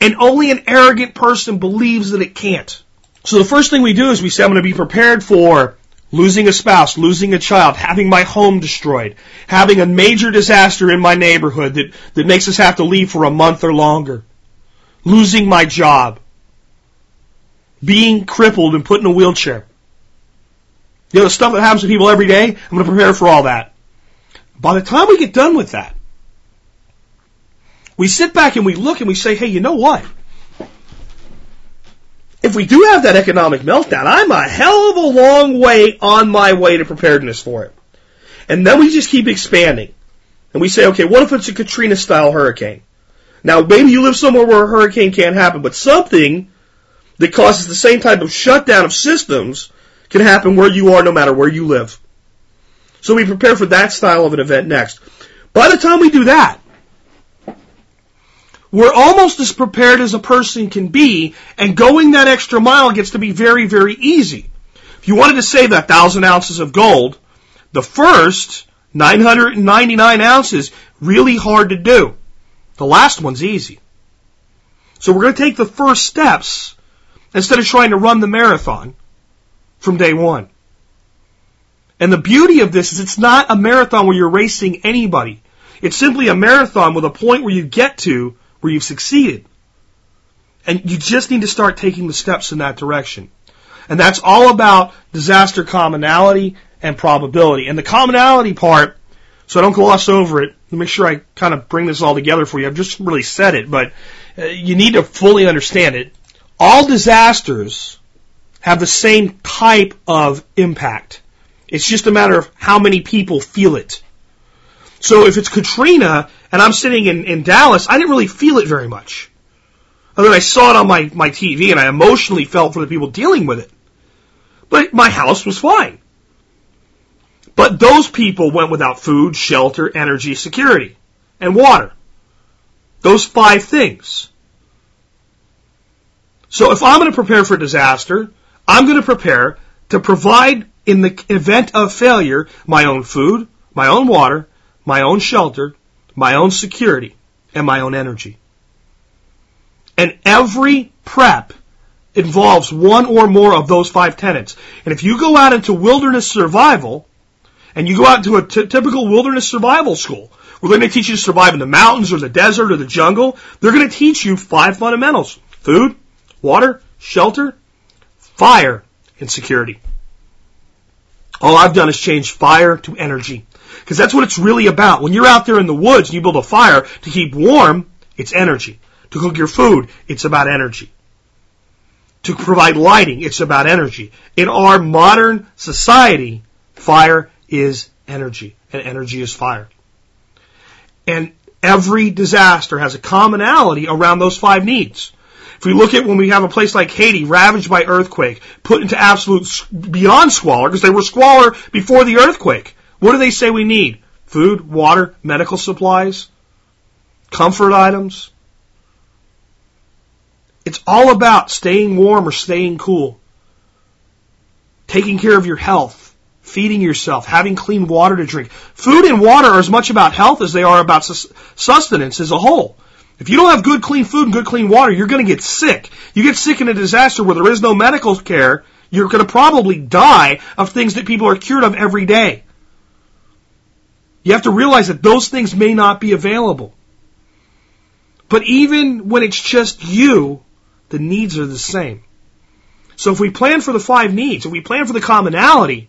And only an arrogant person believes that it can't. So the first thing we do is we say, I'm going to be prepared for losing a spouse, losing a child, having my home destroyed, having a major disaster in my neighborhood that, that makes us have to leave for a month or longer, losing my job, being crippled and put in a wheelchair. You know, the stuff that happens to people every day, I'm going to prepare for all that. By the time we get done with that, we sit back and we look and we say, hey, you know what? If we do have that economic meltdown, I'm a hell of a long way on my way to preparedness for it. And then we just keep expanding. And we say, okay, what if it's a Katrina-style hurricane? Now, maybe you live somewhere where a hurricane can't happen, but something that causes the same type of shutdown of systems can happen where you are no matter where you live. So we prepare for that style of an event next. By the time we do that, we're almost as prepared as a person can be, and going that extra mile gets to be very, very easy. If you wanted to save that thousand ounces of gold, the first nine hundred ninety-nine ounces, really hard to do. The last one's easy. So we're going to take the first steps instead of trying to run the marathon from day one. And the beauty of this is it's not a marathon where you're racing anybody. It's simply a marathon with a point where you get to where you've succeeded. And you just need to start taking the steps in that direction. And that's all about disaster commonality and probability. And the commonality part, so I don't gloss over it, let me make sure I kind of bring this all together for you. I've just really said it, but you need to fully understand it. All disasters have the same type of impact. It's just a matter of how many people feel it. So if it's Katrina and I'm sitting in, in Dallas, I didn't really feel it very much. Other than I saw it on my, my T V and I emotionally felt for the people dealing with it. But my house was fine. But those people went without food, shelter, energy, security, and water. Those five things. So if I'm going to prepare for disaster, I'm going to prepare to provide in the event of failure my own food, my own water, my own shelter, my own security, and my own energy. And every prep involves one or more of those five tenets. And if you go out into wilderness survival, and you go out to a t- typical wilderness survival school, we're going to teach you to survive in the mountains or the desert or the jungle. They're going to teach you five fundamentals: food, water, shelter, fire, and security. All I've done is change fire to energy, because that's what it's really about. When you're out there in the woods and you build a fire to keep warm, it's energy. To cook your food, it's about energy. To provide lighting, it's about energy. In our modern society, fire is energy, and energy is fire. And every disaster has a commonality around those five needs. If we look at when we have a place like Haiti ravaged by earthquake, put into absolute beyond squalor, because they were squalor before the earthquake, what do they say we need? Food, water, medical supplies, comfort items. It's all about staying warm or staying cool, taking care of your health, feeding yourself, having clean water to drink. Food and water are as much about health as they are about sustenance as a whole. If you don't have good, clean food and good, clean water, you're going to get sick. You get sick in a disaster where there is no medical care, you're going to probably die of things that people are cured of every day. You have to realize that those things may not be available. But even when it's just you, the needs are the same. So if we plan for the five needs, if we plan for the commonality,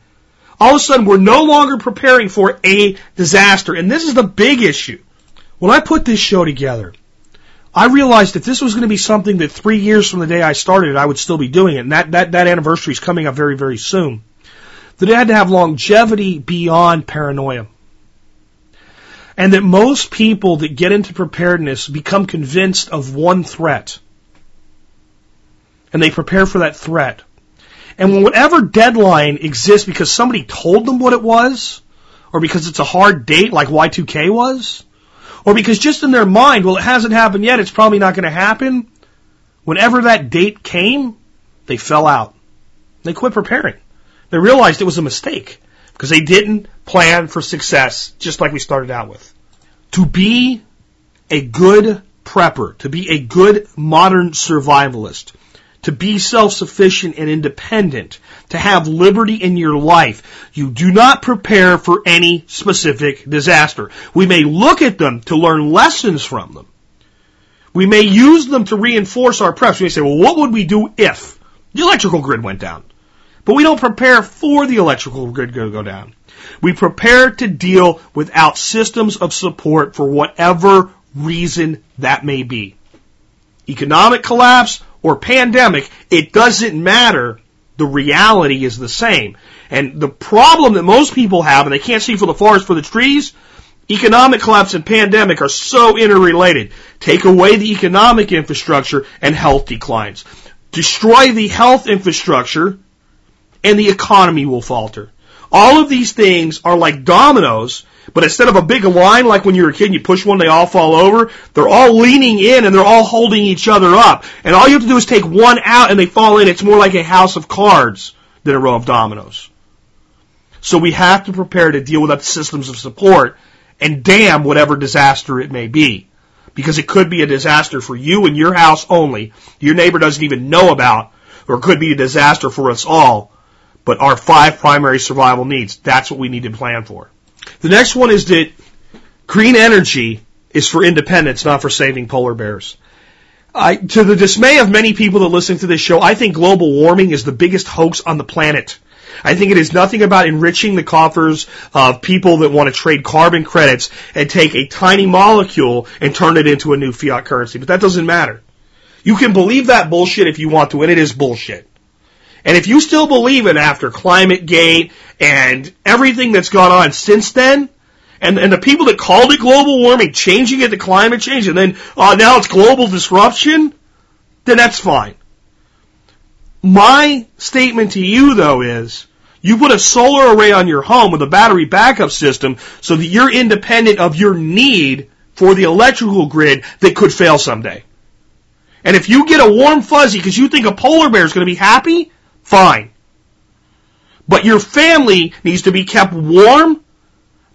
all of a sudden we're no longer preparing for a disaster. And this is the big issue. When I put this show together, I realized that this was going to be something that three years from the day I started, I would still be doing it. And that, that, that anniversary is coming up very, very soon. That it had to have longevity beyond paranoia. And that most people that get into preparedness become convinced of one threat. And they prepare for that threat. And when whatever deadline exists because somebody told them what it was, or because it's a hard date like Y two K was, or because just in their mind, well, it hasn't happened yet, it's probably not going to happen. Whenever that date came, they fell out. They quit preparing. They realized it was a mistake because they didn't plan for success, just like we started out with. To be a good prepper, to be a good modern survivalist, to be self-sufficient and independent, to have liberty in your life, you do not prepare for any specific disaster. We may look at them to learn lessons from them. We may use them to reinforce our preps. We may say, well, what would we do if the electrical grid went down? But we don't prepare for the electrical grid to go down. We prepare to deal without systems of support for whatever reason that may be. Economic collapse, or pandemic, it doesn't matter. The reality is the same. And the problem that most people have, and they can't see for the forest for the trees, economic collapse and pandemic are so interrelated. Take away the economic infrastructure and health declines. Destroy the health infrastructure and the economy will falter. All of these things are like dominoes, but instead of a big line like when you were a kid and you push one, they all fall over, they're all leaning in and they're all holding each other up. And all you have to do is take one out and they fall in. It's more like a house of cards than a row of dominoes. So we have to prepare to deal with the systems of support and damn whatever disaster it may be. Because it could be a disaster for you and your house only, your neighbor doesn't even know about, or it could be a disaster for us all. But our five primary survival needs, that's what we need to plan for. The next one is that green energy is for independence, not for saving polar bears. I, to the dismay of many people that listen to this show, I think global warming is the biggest hoax on the planet. I think it is nothing about enriching the coffers of people that want to trade carbon credits and take a tiny molecule and turn it into a new fiat currency. But that doesn't matter. You can believe that bullshit if you want to, and it is bullshit. And if you still believe it after ClimateGate and everything that's gone on since then, and, and the people that called it global warming, changing it to climate change, and then uh, now it's global disruption, then that's fine. My statement to you, though, is you put a solar array on your home with a battery backup system so that you're independent of your need for the electrical grid that could fail someday. And if you get a warm fuzzy because you think a polar bear is going to be happy, fine. But your family needs to be kept warm.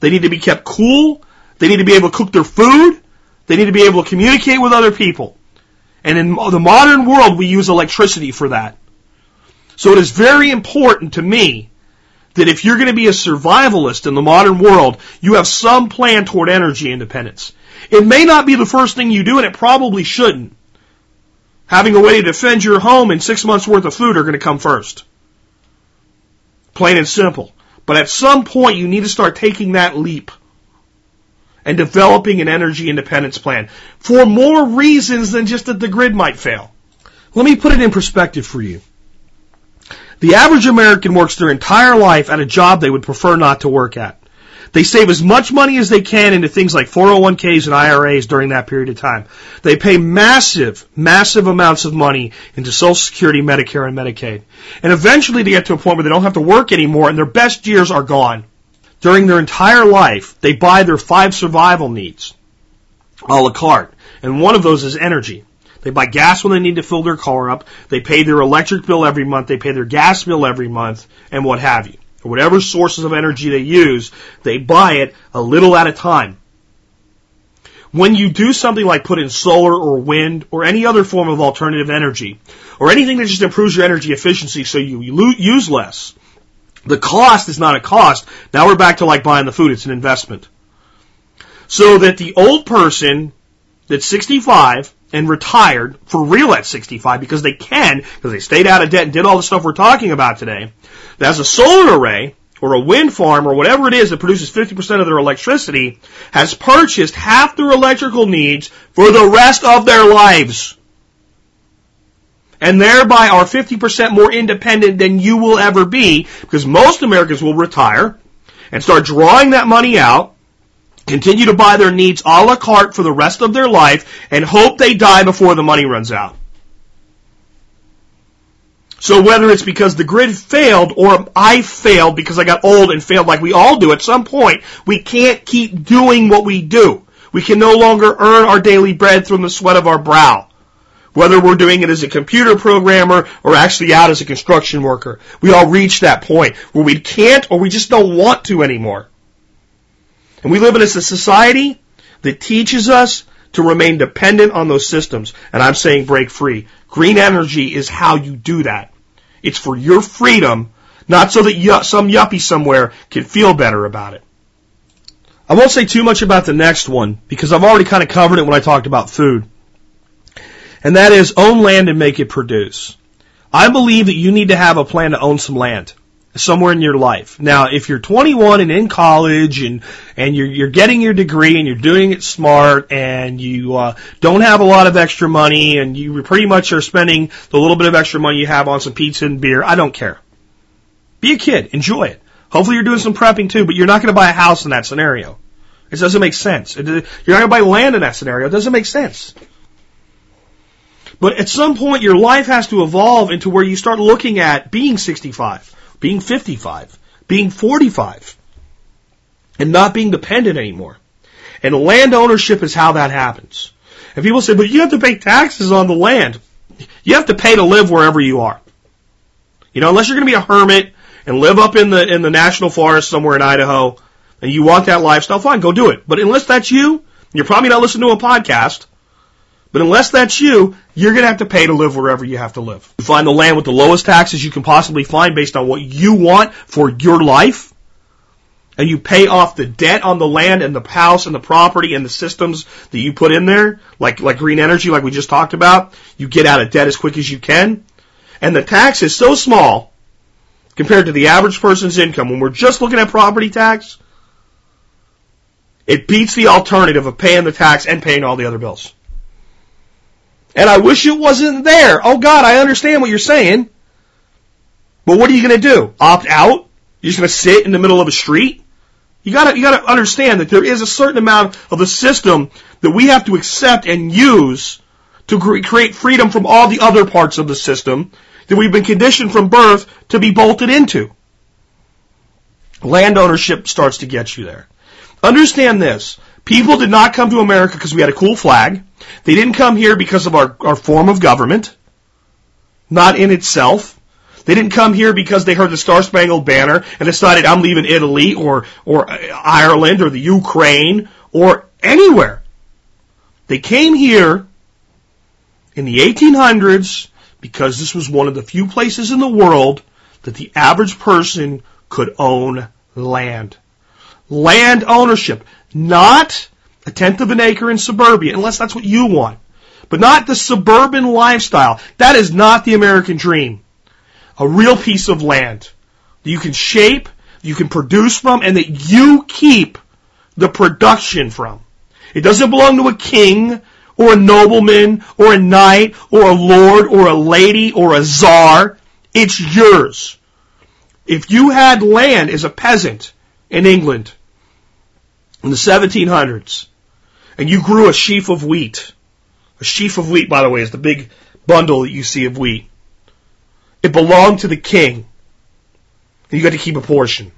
They need to be kept cool. They need to be able to cook their food. They need to be able to communicate with other people. And in the modern world, we use electricity for that. So it is very important to me that if you're going to be a survivalist in the modern world, you have some plan toward energy independence. It may not be the first thing you do, and it probably shouldn't. Having a way to defend your home and six months' worth of food are going to come first. Plain and simple. But at some point, you need to start taking that leap and developing an energy independence plan for more reasons than just that the grid might fail. Let me put it in perspective for you. The average American works their entire life at a job they would prefer not to work at. They save as much money as they can into things like four oh one k's and I R As during that period of time. They pay massive, massive amounts of money into Social Security, Medicare, and Medicaid. And eventually they get to a point where they don't have to work anymore and their best years are gone. During their entire life, they buy their five survival needs a la carte. And one of those is energy. They buy gas when they need to fill their car up. They pay their electric bill every month. They pay their gas bill every month, and what have you. Or whatever sources of energy they use, they buy it a little at a time. When you do something like put in solar or wind or any other form of alternative energy, or anything that just improves your energy efficiency so you use less, the cost is not a cost. Now we're back to like buying the food. It's an investment. So that the old person that's sixty-five and retired for real at sixty-five, because they can, because they stayed out of debt and did all the stuff we're talking about today, that has a solar array or a wind farm or whatever it is that produces fifty percent of their electricity, has purchased half their electrical needs for the rest of their lives, and thereby are fifty percent more independent than you will ever be, because most Americans will retire and start drawing that money out, continue to buy their needs a la carte for the rest of their life, and hope they die before the money runs out. So whether it's because the grid failed or I failed because I got old and failed like we all do at some point, we can't keep doing what we do. We can no longer earn our daily bread from the sweat of our brow, whether we're doing it as a computer programmer or actually out as a construction worker. We all reach that point where we can't or we just don't want to anymore. And we live in a society that teaches us to remain dependent on those systems. And I'm saying break free. Green energy is how you do that. It's for your freedom, not so that y- some yuppie somewhere can feel better about it. I won't say too much about the next one because I've already kind of covered it when I talked about food. And that is own land and make it produce. I believe that you need to have a plan to own some land somewhere in your life. Now, if you're twenty-one and in college and, and you're, you're getting your degree and you're doing it smart and you uh, don't have a lot of extra money and you pretty much are spending the little bit of extra money you have on some pizza and beer, I don't care. Be a kid. Enjoy it. Hopefully you're doing some prepping too, but you're not going to buy a house in that scenario. It doesn't make sense. It, you're not going to buy land in that scenario. It doesn't make sense. But at some point, your life has to evolve into where you start looking at being sixty-five, being fifty-five, being forty-five and not being dependent anymore. And land ownership is how that happens. And people say, but you have to pay taxes on the land. You have to pay to live wherever you are. You know, unless you're going to be a hermit and live up in the in the national forest somewhere in Idaho and you want that lifestyle, fine, go do it. But unless that's you, you're probably not listening to a podcast. But unless that's you, you're going to have to pay to live wherever you have to live. You find the land with the lowest taxes you can possibly find based on what you want for your life. And you pay off the debt on the land and the house and the property and the systems that you put in there, like, like green energy, like we just talked about. You get out of debt as quick as you can. And the tax is so small compared to the average person's income. When we're just looking at property tax, it beats the alternative of paying the tax and paying all the other bills. And I wish it wasn't there. Oh, God, I understand what you're saying. But what are you going to do? Opt out? You're just going to sit in the middle of a street? You gotta, you gotta understand that there is a certain amount of the system that we have to accept and use to cre- create freedom from all the other parts of the system that we've been conditioned from birth to be bolted into. Land ownership starts to get you there. Understand this. People did not come to America because we had a cool flag. They didn't come here because of our, our form of government, not in itself. They didn't come here because they heard the Star-Spangled Banner and decided, I'm leaving Italy or, or Ireland or the Ukraine or anywhere. They came here in the eighteen hundreds because this was one of the few places in the world that the average person could own land. Land ownership, not a tenth of an acre in suburbia, unless that's what you want. But not the suburban lifestyle. That is not the American dream. A real piece of land that you can shape, you can produce from, and that you keep the production from. It doesn't belong to a king or a nobleman or a knight or a lord or a lady or a czar. It's yours. If you had land as a peasant in England in the seventeen hundreds, and you grew a sheaf of wheat. A sheaf of wheat, by the way, is the big bundle that you see of wheat. It belonged to the king, and you got to keep a portion.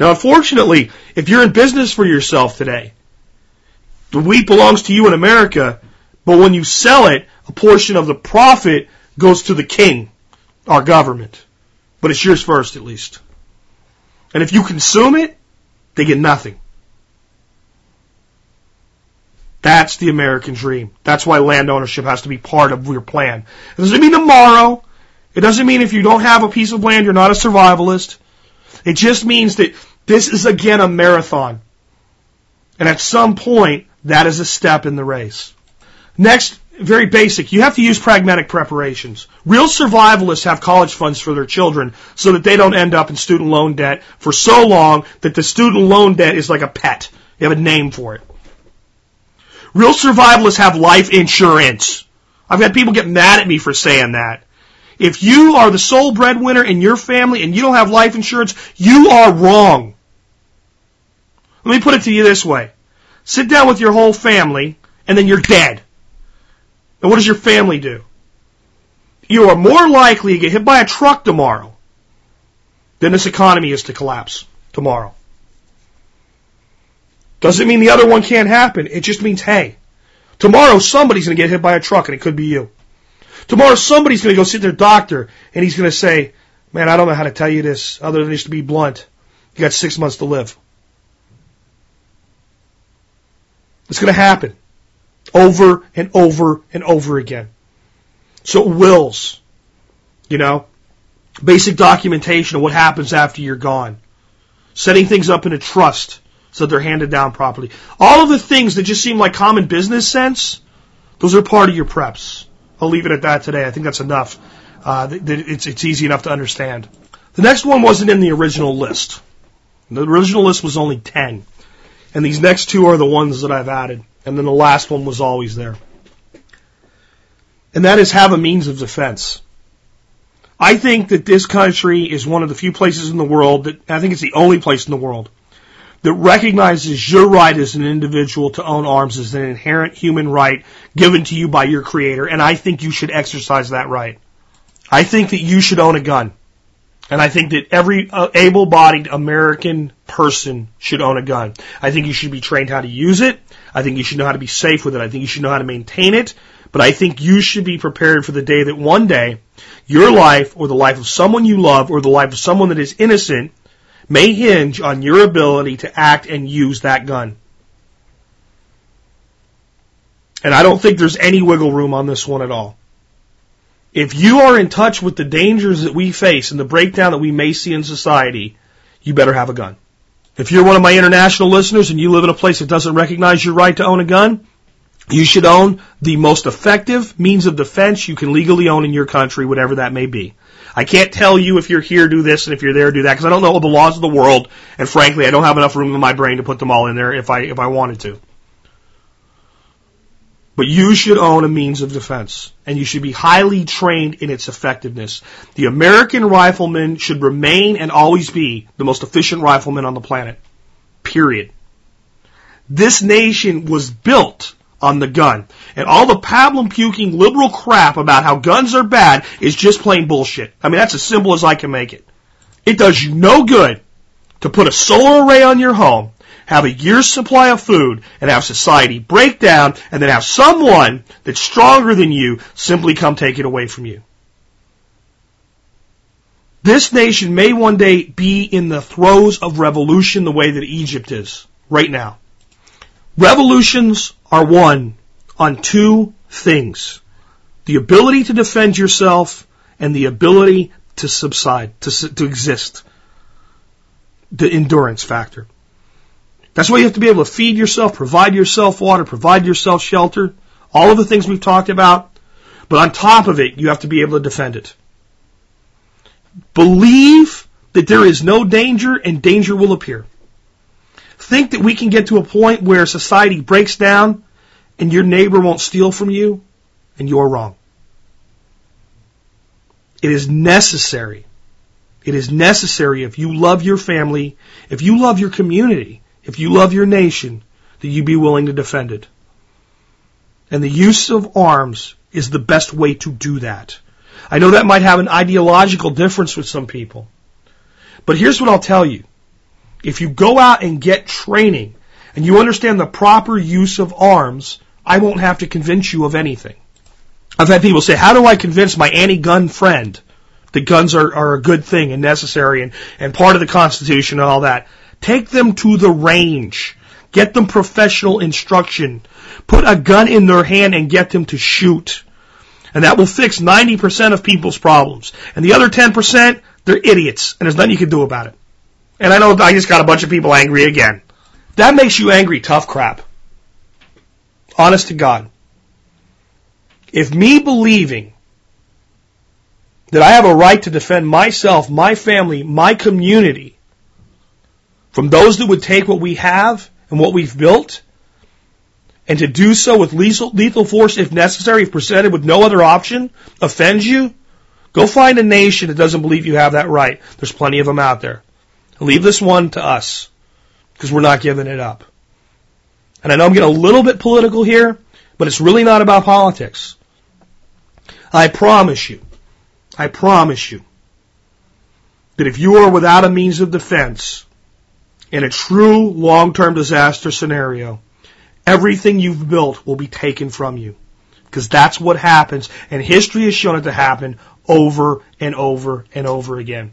Now, unfortunately, if you're in business for yourself today, the wheat belongs to you in America, but when you sell it, a portion of the profit goes to the king, our government. But it's yours first, at least. And if you consume it, they get nothing. That's the American dream. That's why land ownership has to be part of your plan. It doesn't mean tomorrow. It doesn't mean if you don't have a piece of land, you're not a survivalist. It just means that this is, again, a marathon. And at some point, that is a step in the race. Next, very basic, you have to use pragmatic preparations. Real survivalists have college funds for their children so that they don't end up in student loan debt for so long that the student loan debt is like a pet. You have a name for it. Real survivalists have life insurance. I've had people get mad at me for saying that. If you are the sole breadwinner in your family and you don't have life insurance, you are wrong. Let me put it to you this way. Sit down with your whole family and then you're dead. And what does your family do? You are more likely to get hit by a truck tomorrow than this economy is to collapse tomorrow. Doesn't mean the other one can't happen. It just means, hey, tomorrow somebody's going to get hit by a truck and it could be you. Tomorrow somebody's going to go see their doctor and he's going to say, man, I don't know how to tell you this other than just to be blunt. You got six months to live. It's going to happen. Over and over and over again. So wills, you know, basic documentation of what happens after you're gone. Setting things up in a trust so they're handed down properly. All of the things that just seem like common business sense, those are part of your preps. I'll leave it at that today. I think that's enough. Uh, that it's, it's easy enough to understand. The next one wasn't in the original list. The original list was only ten. And these next two are the ones that I've added. And then the last one was always there. And that is have a means of defense. I think that this country is one of the few places in the world that, I think it's the only place in the world, that recognizes your right as an individual to own arms as an inherent human right given to you by your creator. And I think you should exercise that right. I think that you should own a gun. And I think that every able-bodied American person should own a gun. I think you should be trained how to use it. I think you should know how to be safe with it. I think you should know how to maintain it. But I think you should be prepared for the day that one day your life or the life of someone you love or the life of someone that is innocent may hinge on your ability to act and use that gun. And I don't think there's any wiggle room on this one at all. If you are in touch with the dangers that we face and the breakdown that we may see in society, you better have a gun. If you're one of my international listeners and you live in a place that doesn't recognize your right to own a gun, you should own the most effective means of defense you can legally own in your country, whatever that may be. I can't tell you if you're here, do this, and if you're there, do that, because I don't know all the laws of the world, and frankly, I don't have enough room in my brain to put them all in there if I if I wanted to. But you should own a means of defense, and you should be highly trained in its effectiveness. The American rifleman should remain and always be the most efficient rifleman on the planet, period. This nation was built on the gun, and all the pablum-puking liberal crap about how guns are bad is just plain bullshit. I mean, that's as simple as I can make it. It does you no good to put a solar array on your home, have a year's supply of food, and have society break down, and then have someone that's stronger than you simply come take it away from you. This nation may one day be in the throes of revolution the way that Egypt is right now. Revolutions are won on two things: the ability to defend yourself and the ability to subside, to, to exist, the endurance factor. That's why you have to be able to feed yourself, provide yourself water, provide yourself shelter, all of the things we've talked about. But on top of it, you have to be able to defend it. Believe that there is no danger and danger will appear. Think that we can get to a point where society breaks down and your neighbor won't steal from you and you're wrong. It is necessary. It is necessary if you love your family, if you love your community, if you love your nation, that you be willing to defend it. And the use of arms is the best way to do that. I know that might have an ideological difference with some people. But here's what I'll tell you. If you go out and get training, and you understand the proper use of arms, I won't have to convince you of anything. I've had people say, how do I convince my anti-gun friend that guns are, are a good thing and necessary and, and part of the Constitution and all that? Take them to the range. Get them professional instruction. Put a gun in their hand and get them to shoot. And that will fix ninety percent of people's problems. And the other ten percent, they're idiots, and there's nothing you can do about it. And I know I just got a bunch of people angry again. That makes you angry, tough crap. Honest to God. If me believing that I have a right to defend myself, my family, my community, from those that would take what we have and what we've built, and to do so with lethal, lethal force if necessary, if presented with no other option, offends you, go find a nation that doesn't believe you have that right. There's plenty of them out there. Leave this one to us, because we're not giving it up. And I know I'm getting a little bit political here, but it's really not about politics. I promise you, I promise you, that if you are without a means of defense, in a true long-term disaster scenario, everything you've built will be taken from you. Because that's what happens, and history has shown it to happen over and over and over again.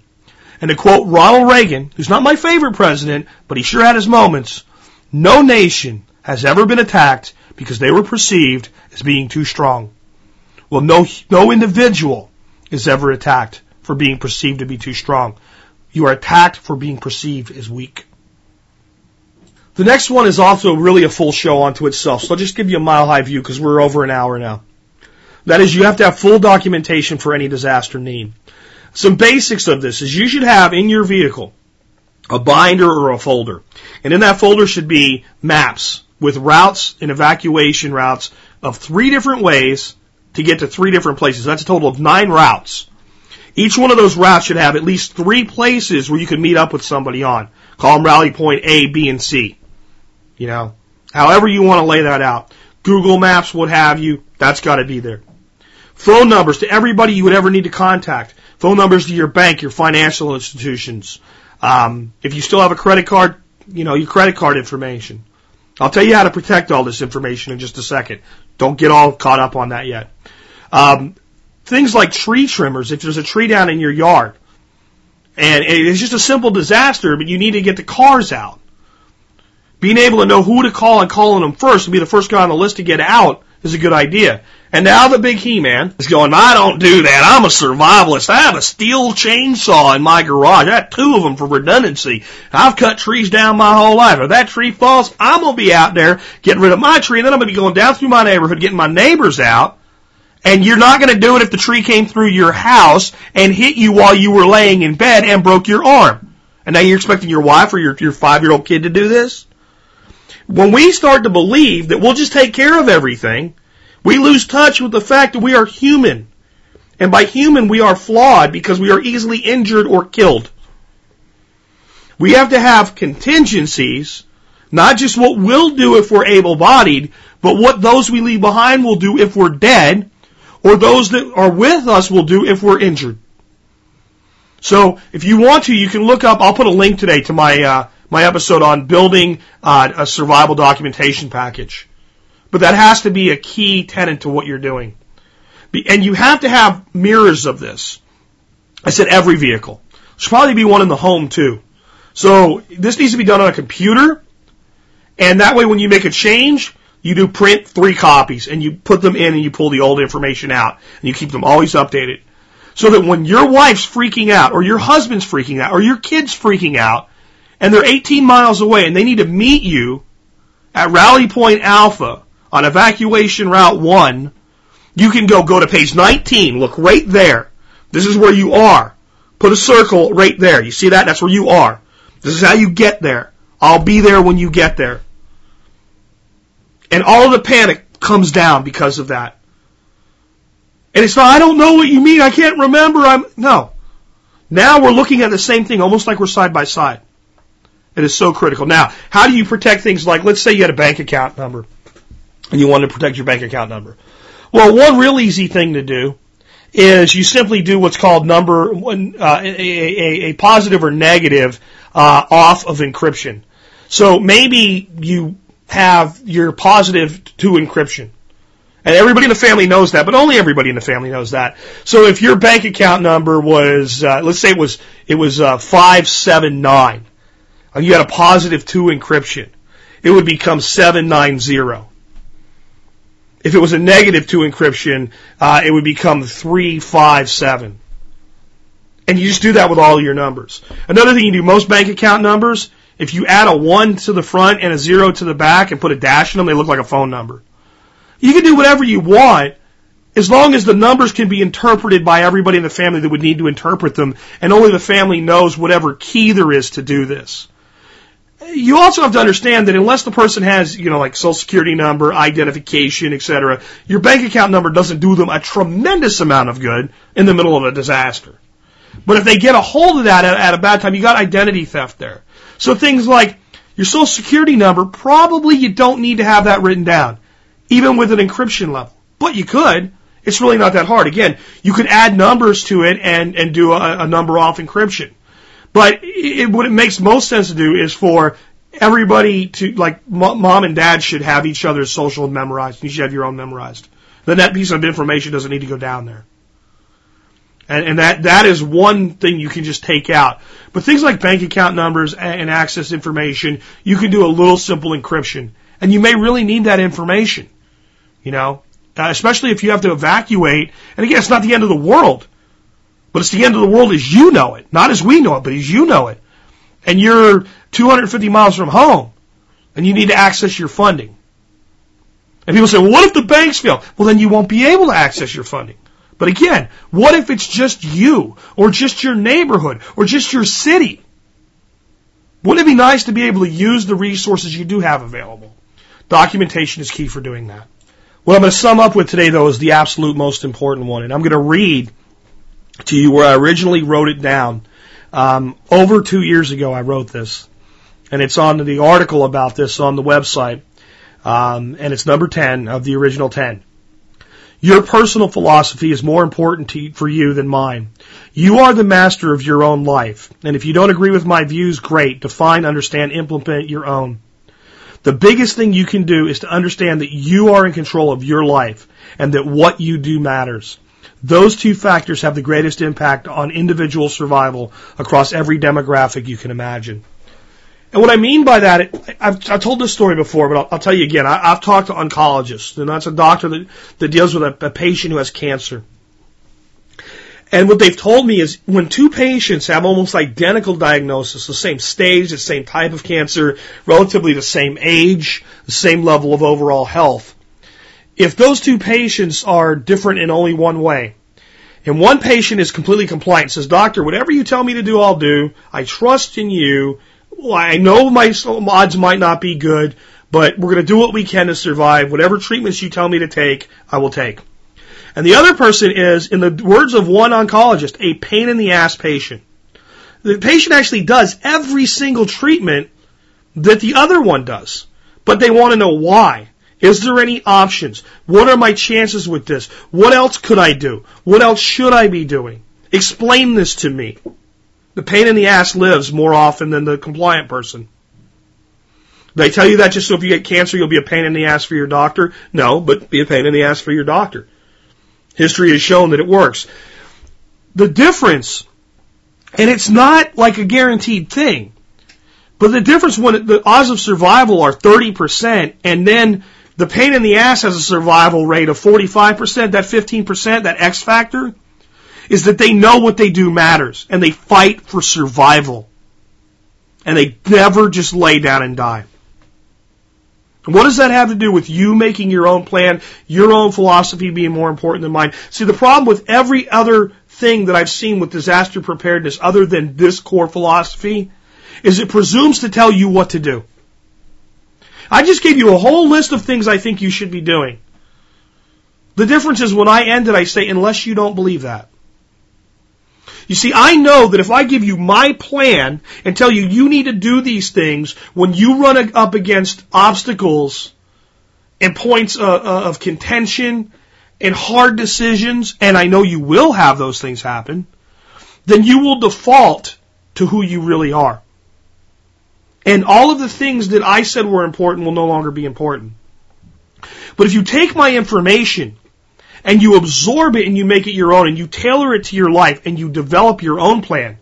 And to quote Ronald Reagan, who's not my favorite president, but he sure had his moments, no nation has ever been attacked because they were perceived as being too strong. Well, no, no individual is ever attacked for being perceived to be too strong. You are attacked for being perceived as weak. The next one is also really a full show onto itself, so I'll just give you a mile-high view because we're over an hour now. That is, you have to have full documentation for any disaster need. Some basics of this is you should have in your vehicle a binder or a folder, and in that folder should be maps with routes and evacuation routes of three different ways to get to three different places. That's a total of nine routes. Each one of those routes should have at least three places where you can meet up with somebody on. Call them rally point A, B, and C. You know, however you want to lay that out. Google Maps, what have you, that's got to be there. Phone numbers to everybody you would ever need to contact. phone numbers to your bank, your financial institutions. Um, if you still have a credit card, you know, your credit card information. I'll tell you how to protect all this information in just a second. Don't get all caught up on that yet. Um, things like tree trimmers. If there's a tree down in your yard, and it's just a simple disaster, but you need to get the cars out. Being able to know who to call and calling them first and be the first guy on the list to get out is a good idea. And now the big he-man is going, I don't do that. I'm a survivalist. I have a steel chainsaw in my garage. I have two of them for redundancy. I've cut trees down my whole life. If that tree falls, I'm going to be out there getting rid of my tree, and then I'm going to be going down through my neighborhood, getting my neighbors out. And you're not going to do it if the tree came through your house and hit you while you were laying in bed and broke your arm. And now you're expecting your wife or your, your five-year-old kid to do this? When we start to believe that we'll just take care of everything, we lose touch with the fact that we are human. And by human, we are flawed because we are easily injured or killed. We have to have contingencies, not just what we'll do if we're able-bodied, but what those we leave behind will do if we're dead, or those that are with us will do if we're injured. So if you want to, you can look up, I'll put a link today to my uh, my episode on building uh, a survival documentation package. But that has to be a key tenet to what you're doing. And you have to have mirrors of this. I said every vehicle. There should probably be one in the home too. So this needs to be done on a computer, and that way when you make a change, you do print three copies, and you put them in and you pull the old information out, and you keep them always updated. So that when your wife's freaking out, or your husband's freaking out, or your kid's freaking out, and they're eighteen miles away and they need to meet you at Rally Point Alpha on evacuation route one, you can go, go to page nineteen, look right there. This is where you are. Put a circle right there. You see that? That's where you are. This is how you get there. I'll be there when you get there. And all of the panic comes down because of that. And it's not, I don't know what you mean, I can't remember, I'm... No. Now we're looking at the same thing, almost like we're side by side. It is so critical. Now, how do you protect things like, let's say you had a bank account number, and you wanted to protect your bank account number. Well, one real easy thing to do is you simply do what's called number uh, a, a, a positive or negative uh, off of encryption. So maybe you have your positive to encryption. And everybody in the family knows that, but only everybody in the family knows that. So if your bank account number was, uh, let's say it was it was uh, five seven nine, and you had a positive two encryption, it would become seven nine zero. If it was a negative two encryption, uh, it would become three five seven. And you just do that with all your numbers. Another thing you do, most bank account numbers, if you add a one to the front and a zero to the back and put a dash in them, they look like a phone number. You can do whatever you want as long as the numbers can be interpreted by everybody in the family that would need to interpret them, and only the family knows whatever key there is to do this. You also have to understand that unless the person has, you know, like social security number, identification, et cetera, your bank account number doesn't do them a tremendous amount of good in the middle of a disaster. But if they get a hold of that at, at a bad time, you got identity theft there. So things like your social security number, probably you don't need to have that written down, even with an encryption level. But you could. It's really not that hard. Again, you could add numbers to it and, and do a, a number off encryption. But it, what it makes most sense to do is for everybody to, like, m- mom and dad should have each other's social memorized. You should have your own memorized. Then that piece of information doesn't need to go down there. And, and that, that is one thing you can just take out. But things like bank account numbers and access information, you can do a little simple encryption. And you may really need that information, you know, uh, especially if you have to evacuate. And again, it's not the end of the world, but it's the end of the world as you know it. Not as we know it, but as you know it. And you're two hundred fifty miles from home, and you need to access your funding. And people say, well, what if the banks fail? Well, then you won't be able to access your funding. But again, what if it's just you, or just your neighborhood, or just your city? Wouldn't it be nice to be able to use the resources you do have available? Documentation is key for doing that. What I'm going to sum up with today, though, is the absolute most important one. And I'm going to read to you where I originally wrote it down. Um, over two years ago, I wrote this. And it's on the article about this on the website. Um, and it's number ten of the original ten. Your personal philosophy is more important to, for you than mine. You are the master of your own life, and if you don't agree with my views, great. Define, understand, implement your own. The biggest thing you can do is to understand that you are in control of your life and that what you do matters. Those two factors have the greatest impact on individual survival across every demographic you can imagine. And what I mean by that, it, I've, I've told this story before, but I'll, I'll tell you again. I, I've talked to oncologists, and that's a doctor that, that deals with a, a patient who has cancer. And what they've told me is when two patients have almost identical diagnosis, the same stage, the same type of cancer, relatively the same age, the same level of overall health, if those two patients are different in only one way, and one patient is completely compliant and says, "Doctor, whatever you tell me to do, I'll do. I trust in you. Well, I know my odds might not be good, but we're going to do what we can to survive. Whatever treatments you tell me to take, I will take." And the other person is, in the words of one oncologist, a pain-in-the-ass patient. The patient actually does every single treatment that the other one does, but they want to know why. Is there any options? What are my chances with this? What else could I do? What else should I be doing? Explain this to me. The pain-in-the-ass lives more often than the compliant person. They tell you that just so if you get cancer, you'll be a pain-in-the-ass for your doctor? No, but be a pain-in-the-ass for your doctor. History has shown that it works. The difference, and it's not like a guaranteed thing, but the difference when the odds of survival are thirty percent, and then the pain-in-the-ass has a survival rate of forty-five percent, that fifteen percent, that X factor, is that they know what they do matters, and they fight for survival. And they never just lay down and die. And what does that have to do with you making your own plan, your own philosophy being more important than mine? See, the problem with every other thing that I've seen with disaster preparedness other than this core philosophy is it presumes to tell you what to do. I just gave you a whole list of things I think you should be doing. The difference is when I end it, I say, unless you don't believe that. You see, I know that if I give you my plan and tell you you need to do these things, when you run up against obstacles and points of contention and hard decisions, and I know you will have those things happen, then you will default to who you really are. And all of the things that I said were important will no longer be important. But if you take my information and you absorb it and you make it your own and you tailor it to your life and you develop your own plan.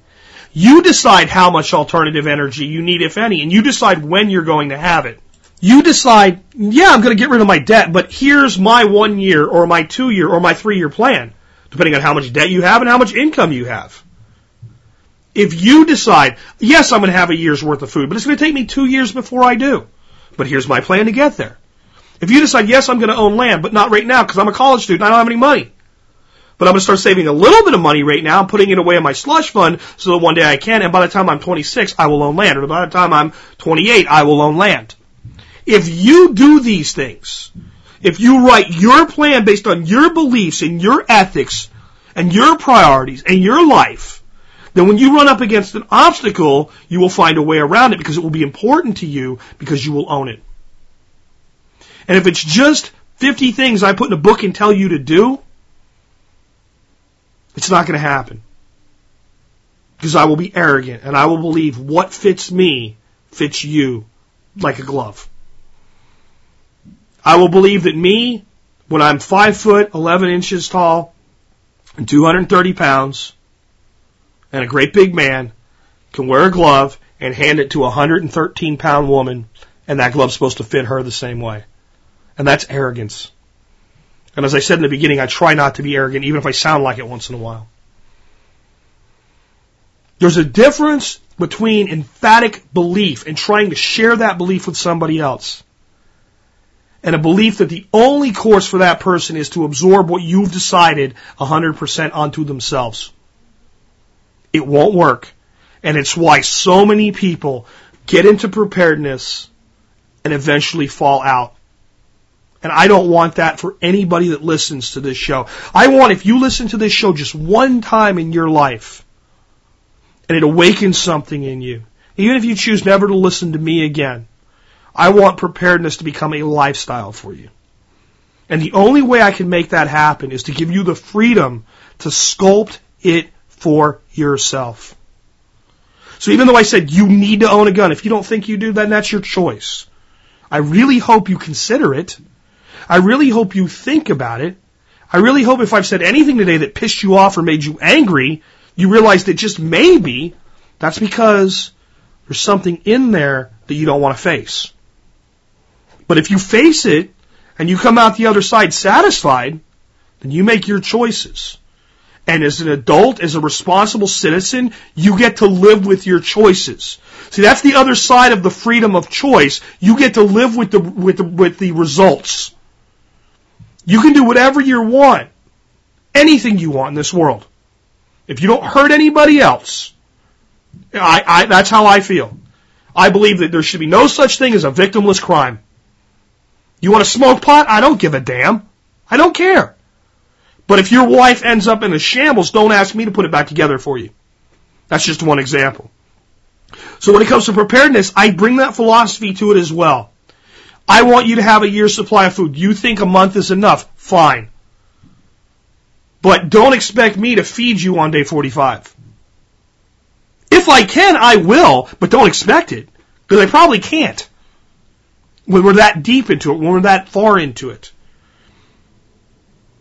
You decide how much alternative energy you need, if any, and you decide when you're going to have it. You decide, yeah, I'm going to get rid of my debt, but here's my one year or my two year or my three year plan, depending on how much debt you have and how much income you have. If you decide, yes, I'm going to have a year's worth of food, but it's going to take me two years before I do, but here's my plan to get there. If you decide, yes, I'm going to own land, but not right now because I'm a college student and I don't have any money. But I'm going to start saving a little bit of money right now, putting it away in my slush fund so that one day I can, and by the time I'm twenty-six, I will own land. Or by the time I'm twenty-eight, I will own land. If you do these things, if you write your plan based on your beliefs and your ethics and your priorities and your life, then when you run up against an obstacle, you will find a way around it because it will be important to you because you will own it. And if it's just fifty things I put in a book and tell you to do, it's not going to happen. Because I will be arrogant and I will believe what fits me fits you like a glove. I will believe that me, when I'm five foot eleven inches tall and two hundred thirty pounds and a great big man, can wear a glove and hand it to a one hundred thirteen pound woman and that glove's supposed to fit her the same way. And that's arrogance. And as I said in the beginning, I try not to be arrogant, even if I sound like it once in a while. There's a difference between emphatic belief and trying to share that belief with somebody else, and a belief that the only course for that person is to absorb what you've decided one hundred percent onto themselves. It won't work. And it's why so many people get into preparedness and eventually fall out. And I don't want that for anybody that listens to this show. I want, if you listen to this show just one time in your life, and it awakens something in you, even if you choose never to listen to me again, I want preparedness to become a lifestyle for you. And the only way I can make that happen is to give you the freedom to sculpt it for yourself. So even though I said you need to own a gun, if you don't think you do, then that's your choice. I really hope you consider it. I really hope you think about it. I really hope if I've said anything today that pissed you off or made you angry, you realize that just maybe that's because there's something in there that you don't want to face. But if you face it and you come out the other side satisfied, then you make your choices. And as an adult, as a responsible citizen, you get to live with your choices. See, that's the other side of the freedom of choice. You get to live with the with the, with the results. You can do whatever you want, anything you want in this world. If you don't hurt anybody else, I, I, that's how I feel. I believe that there should be no such thing as a victimless crime. You want to smoke pot? I don't give a damn. I don't care. But if your wife ends up in a shambles, don't ask me to put it back together for you. That's just one example. So when it comes to preparedness, I bring that philosophy to it as well. I want you to have a year's supply of food. You think a month is enough? Fine. But don't expect me to feed you on day forty-five. If I can, I will, but don't expect it, because I probably can't when we're that deep into it, when we're that far into it.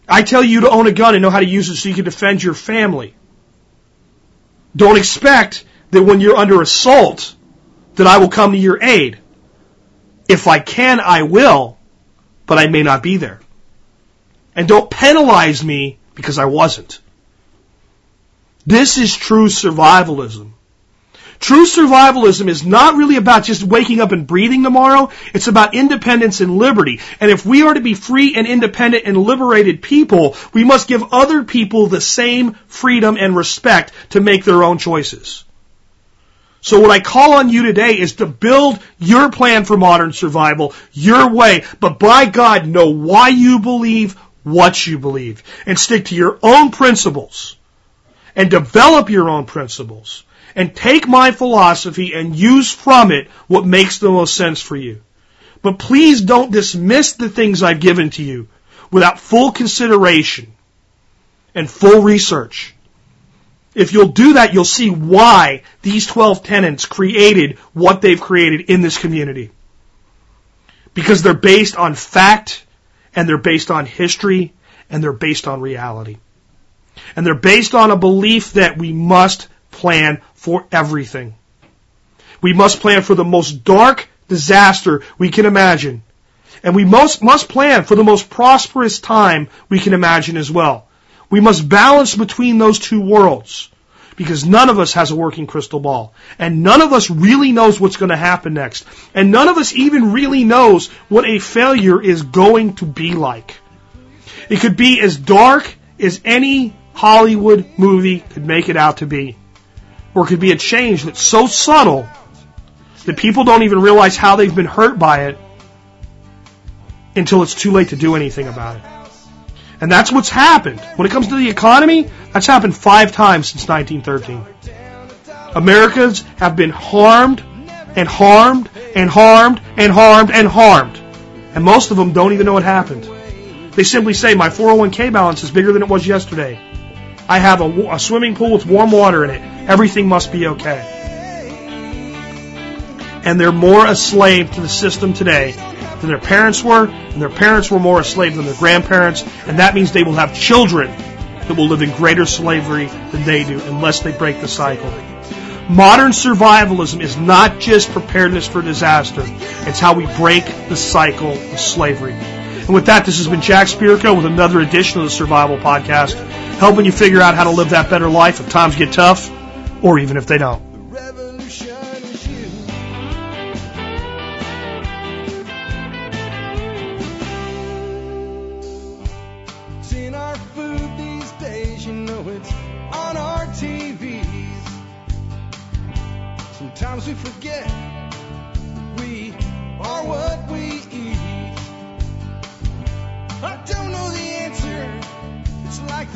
I tell you to own a gun and know how to use it so you can defend your family. Don't expect that when you're under assault that I will come to your aid. If I can, I will, but I may not be there. And don't penalize me because I wasn't. This is true survivalism. True survivalism is not really about just waking up and breathing tomorrow. It's about independence and liberty. And if we are to be free and independent and liberated people, we must give other people the same freedom and respect to make their own choices. So what I call on you today is to build your plan for modern survival, your way, but by God, know why you believe what you believe, and stick to your own principles, and develop your own principles, and take my philosophy and use from it what makes the most sense for you. But please don't dismiss the things I've given to you without full consideration and full research. If you'll do that, you'll see why these twelve tenets created what they've created in this community. Because they're based on fact, and they're based on history, and they're based on reality. And they're based on a belief that we must plan for everything. We must plan for the most dark disaster we can imagine. And we must, must plan for the most prosperous time we can imagine as well. We must balance between those two worlds, because none of us has a working crystal ball, and none of us really knows what's going to happen next, and none of us even really knows what a failure is going to be like. It could be as dark as any Hollywood movie could make it out to be, or it could be a change that's so subtle that people don't even realize how they've been hurt by it until it's too late to do anything about it. And that's what's happened. When it comes to the economy, that's happened five times since nineteen thirteen. Americans have been harmed and harmed and harmed and harmed and harmed. And most of them don't even know what happened. They simply say, my four oh one k balance is bigger than it was yesterday. I have a, a swimming pool with warm water in it. Everything must be okay. And they're more a slave to the system today than their parents were, and their parents were more a slave than their grandparents, and that means they will have children that will live in greater slavery than they do unless they break the cycle. Modern survivalism is not just preparedness for disaster, it's how we break the cycle of slavery. And with that, this has been Jack Spirko with another edition of the Survival Podcast, helping you figure out how to live that better life if times get tough, or even if they don't. Sometimes we forget we are what we eat. I don't know the answer. It's like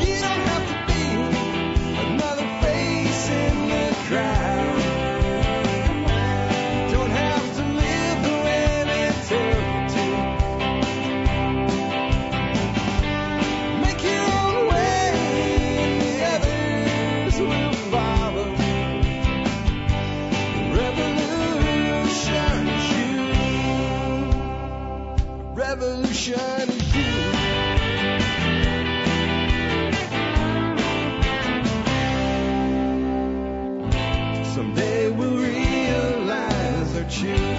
You don't have to be another face in the crowd. You don't have to live the way they tell you to. Make your own way and the others will follow. The revolution is you. Revolution is you. Someday we'll realize our children.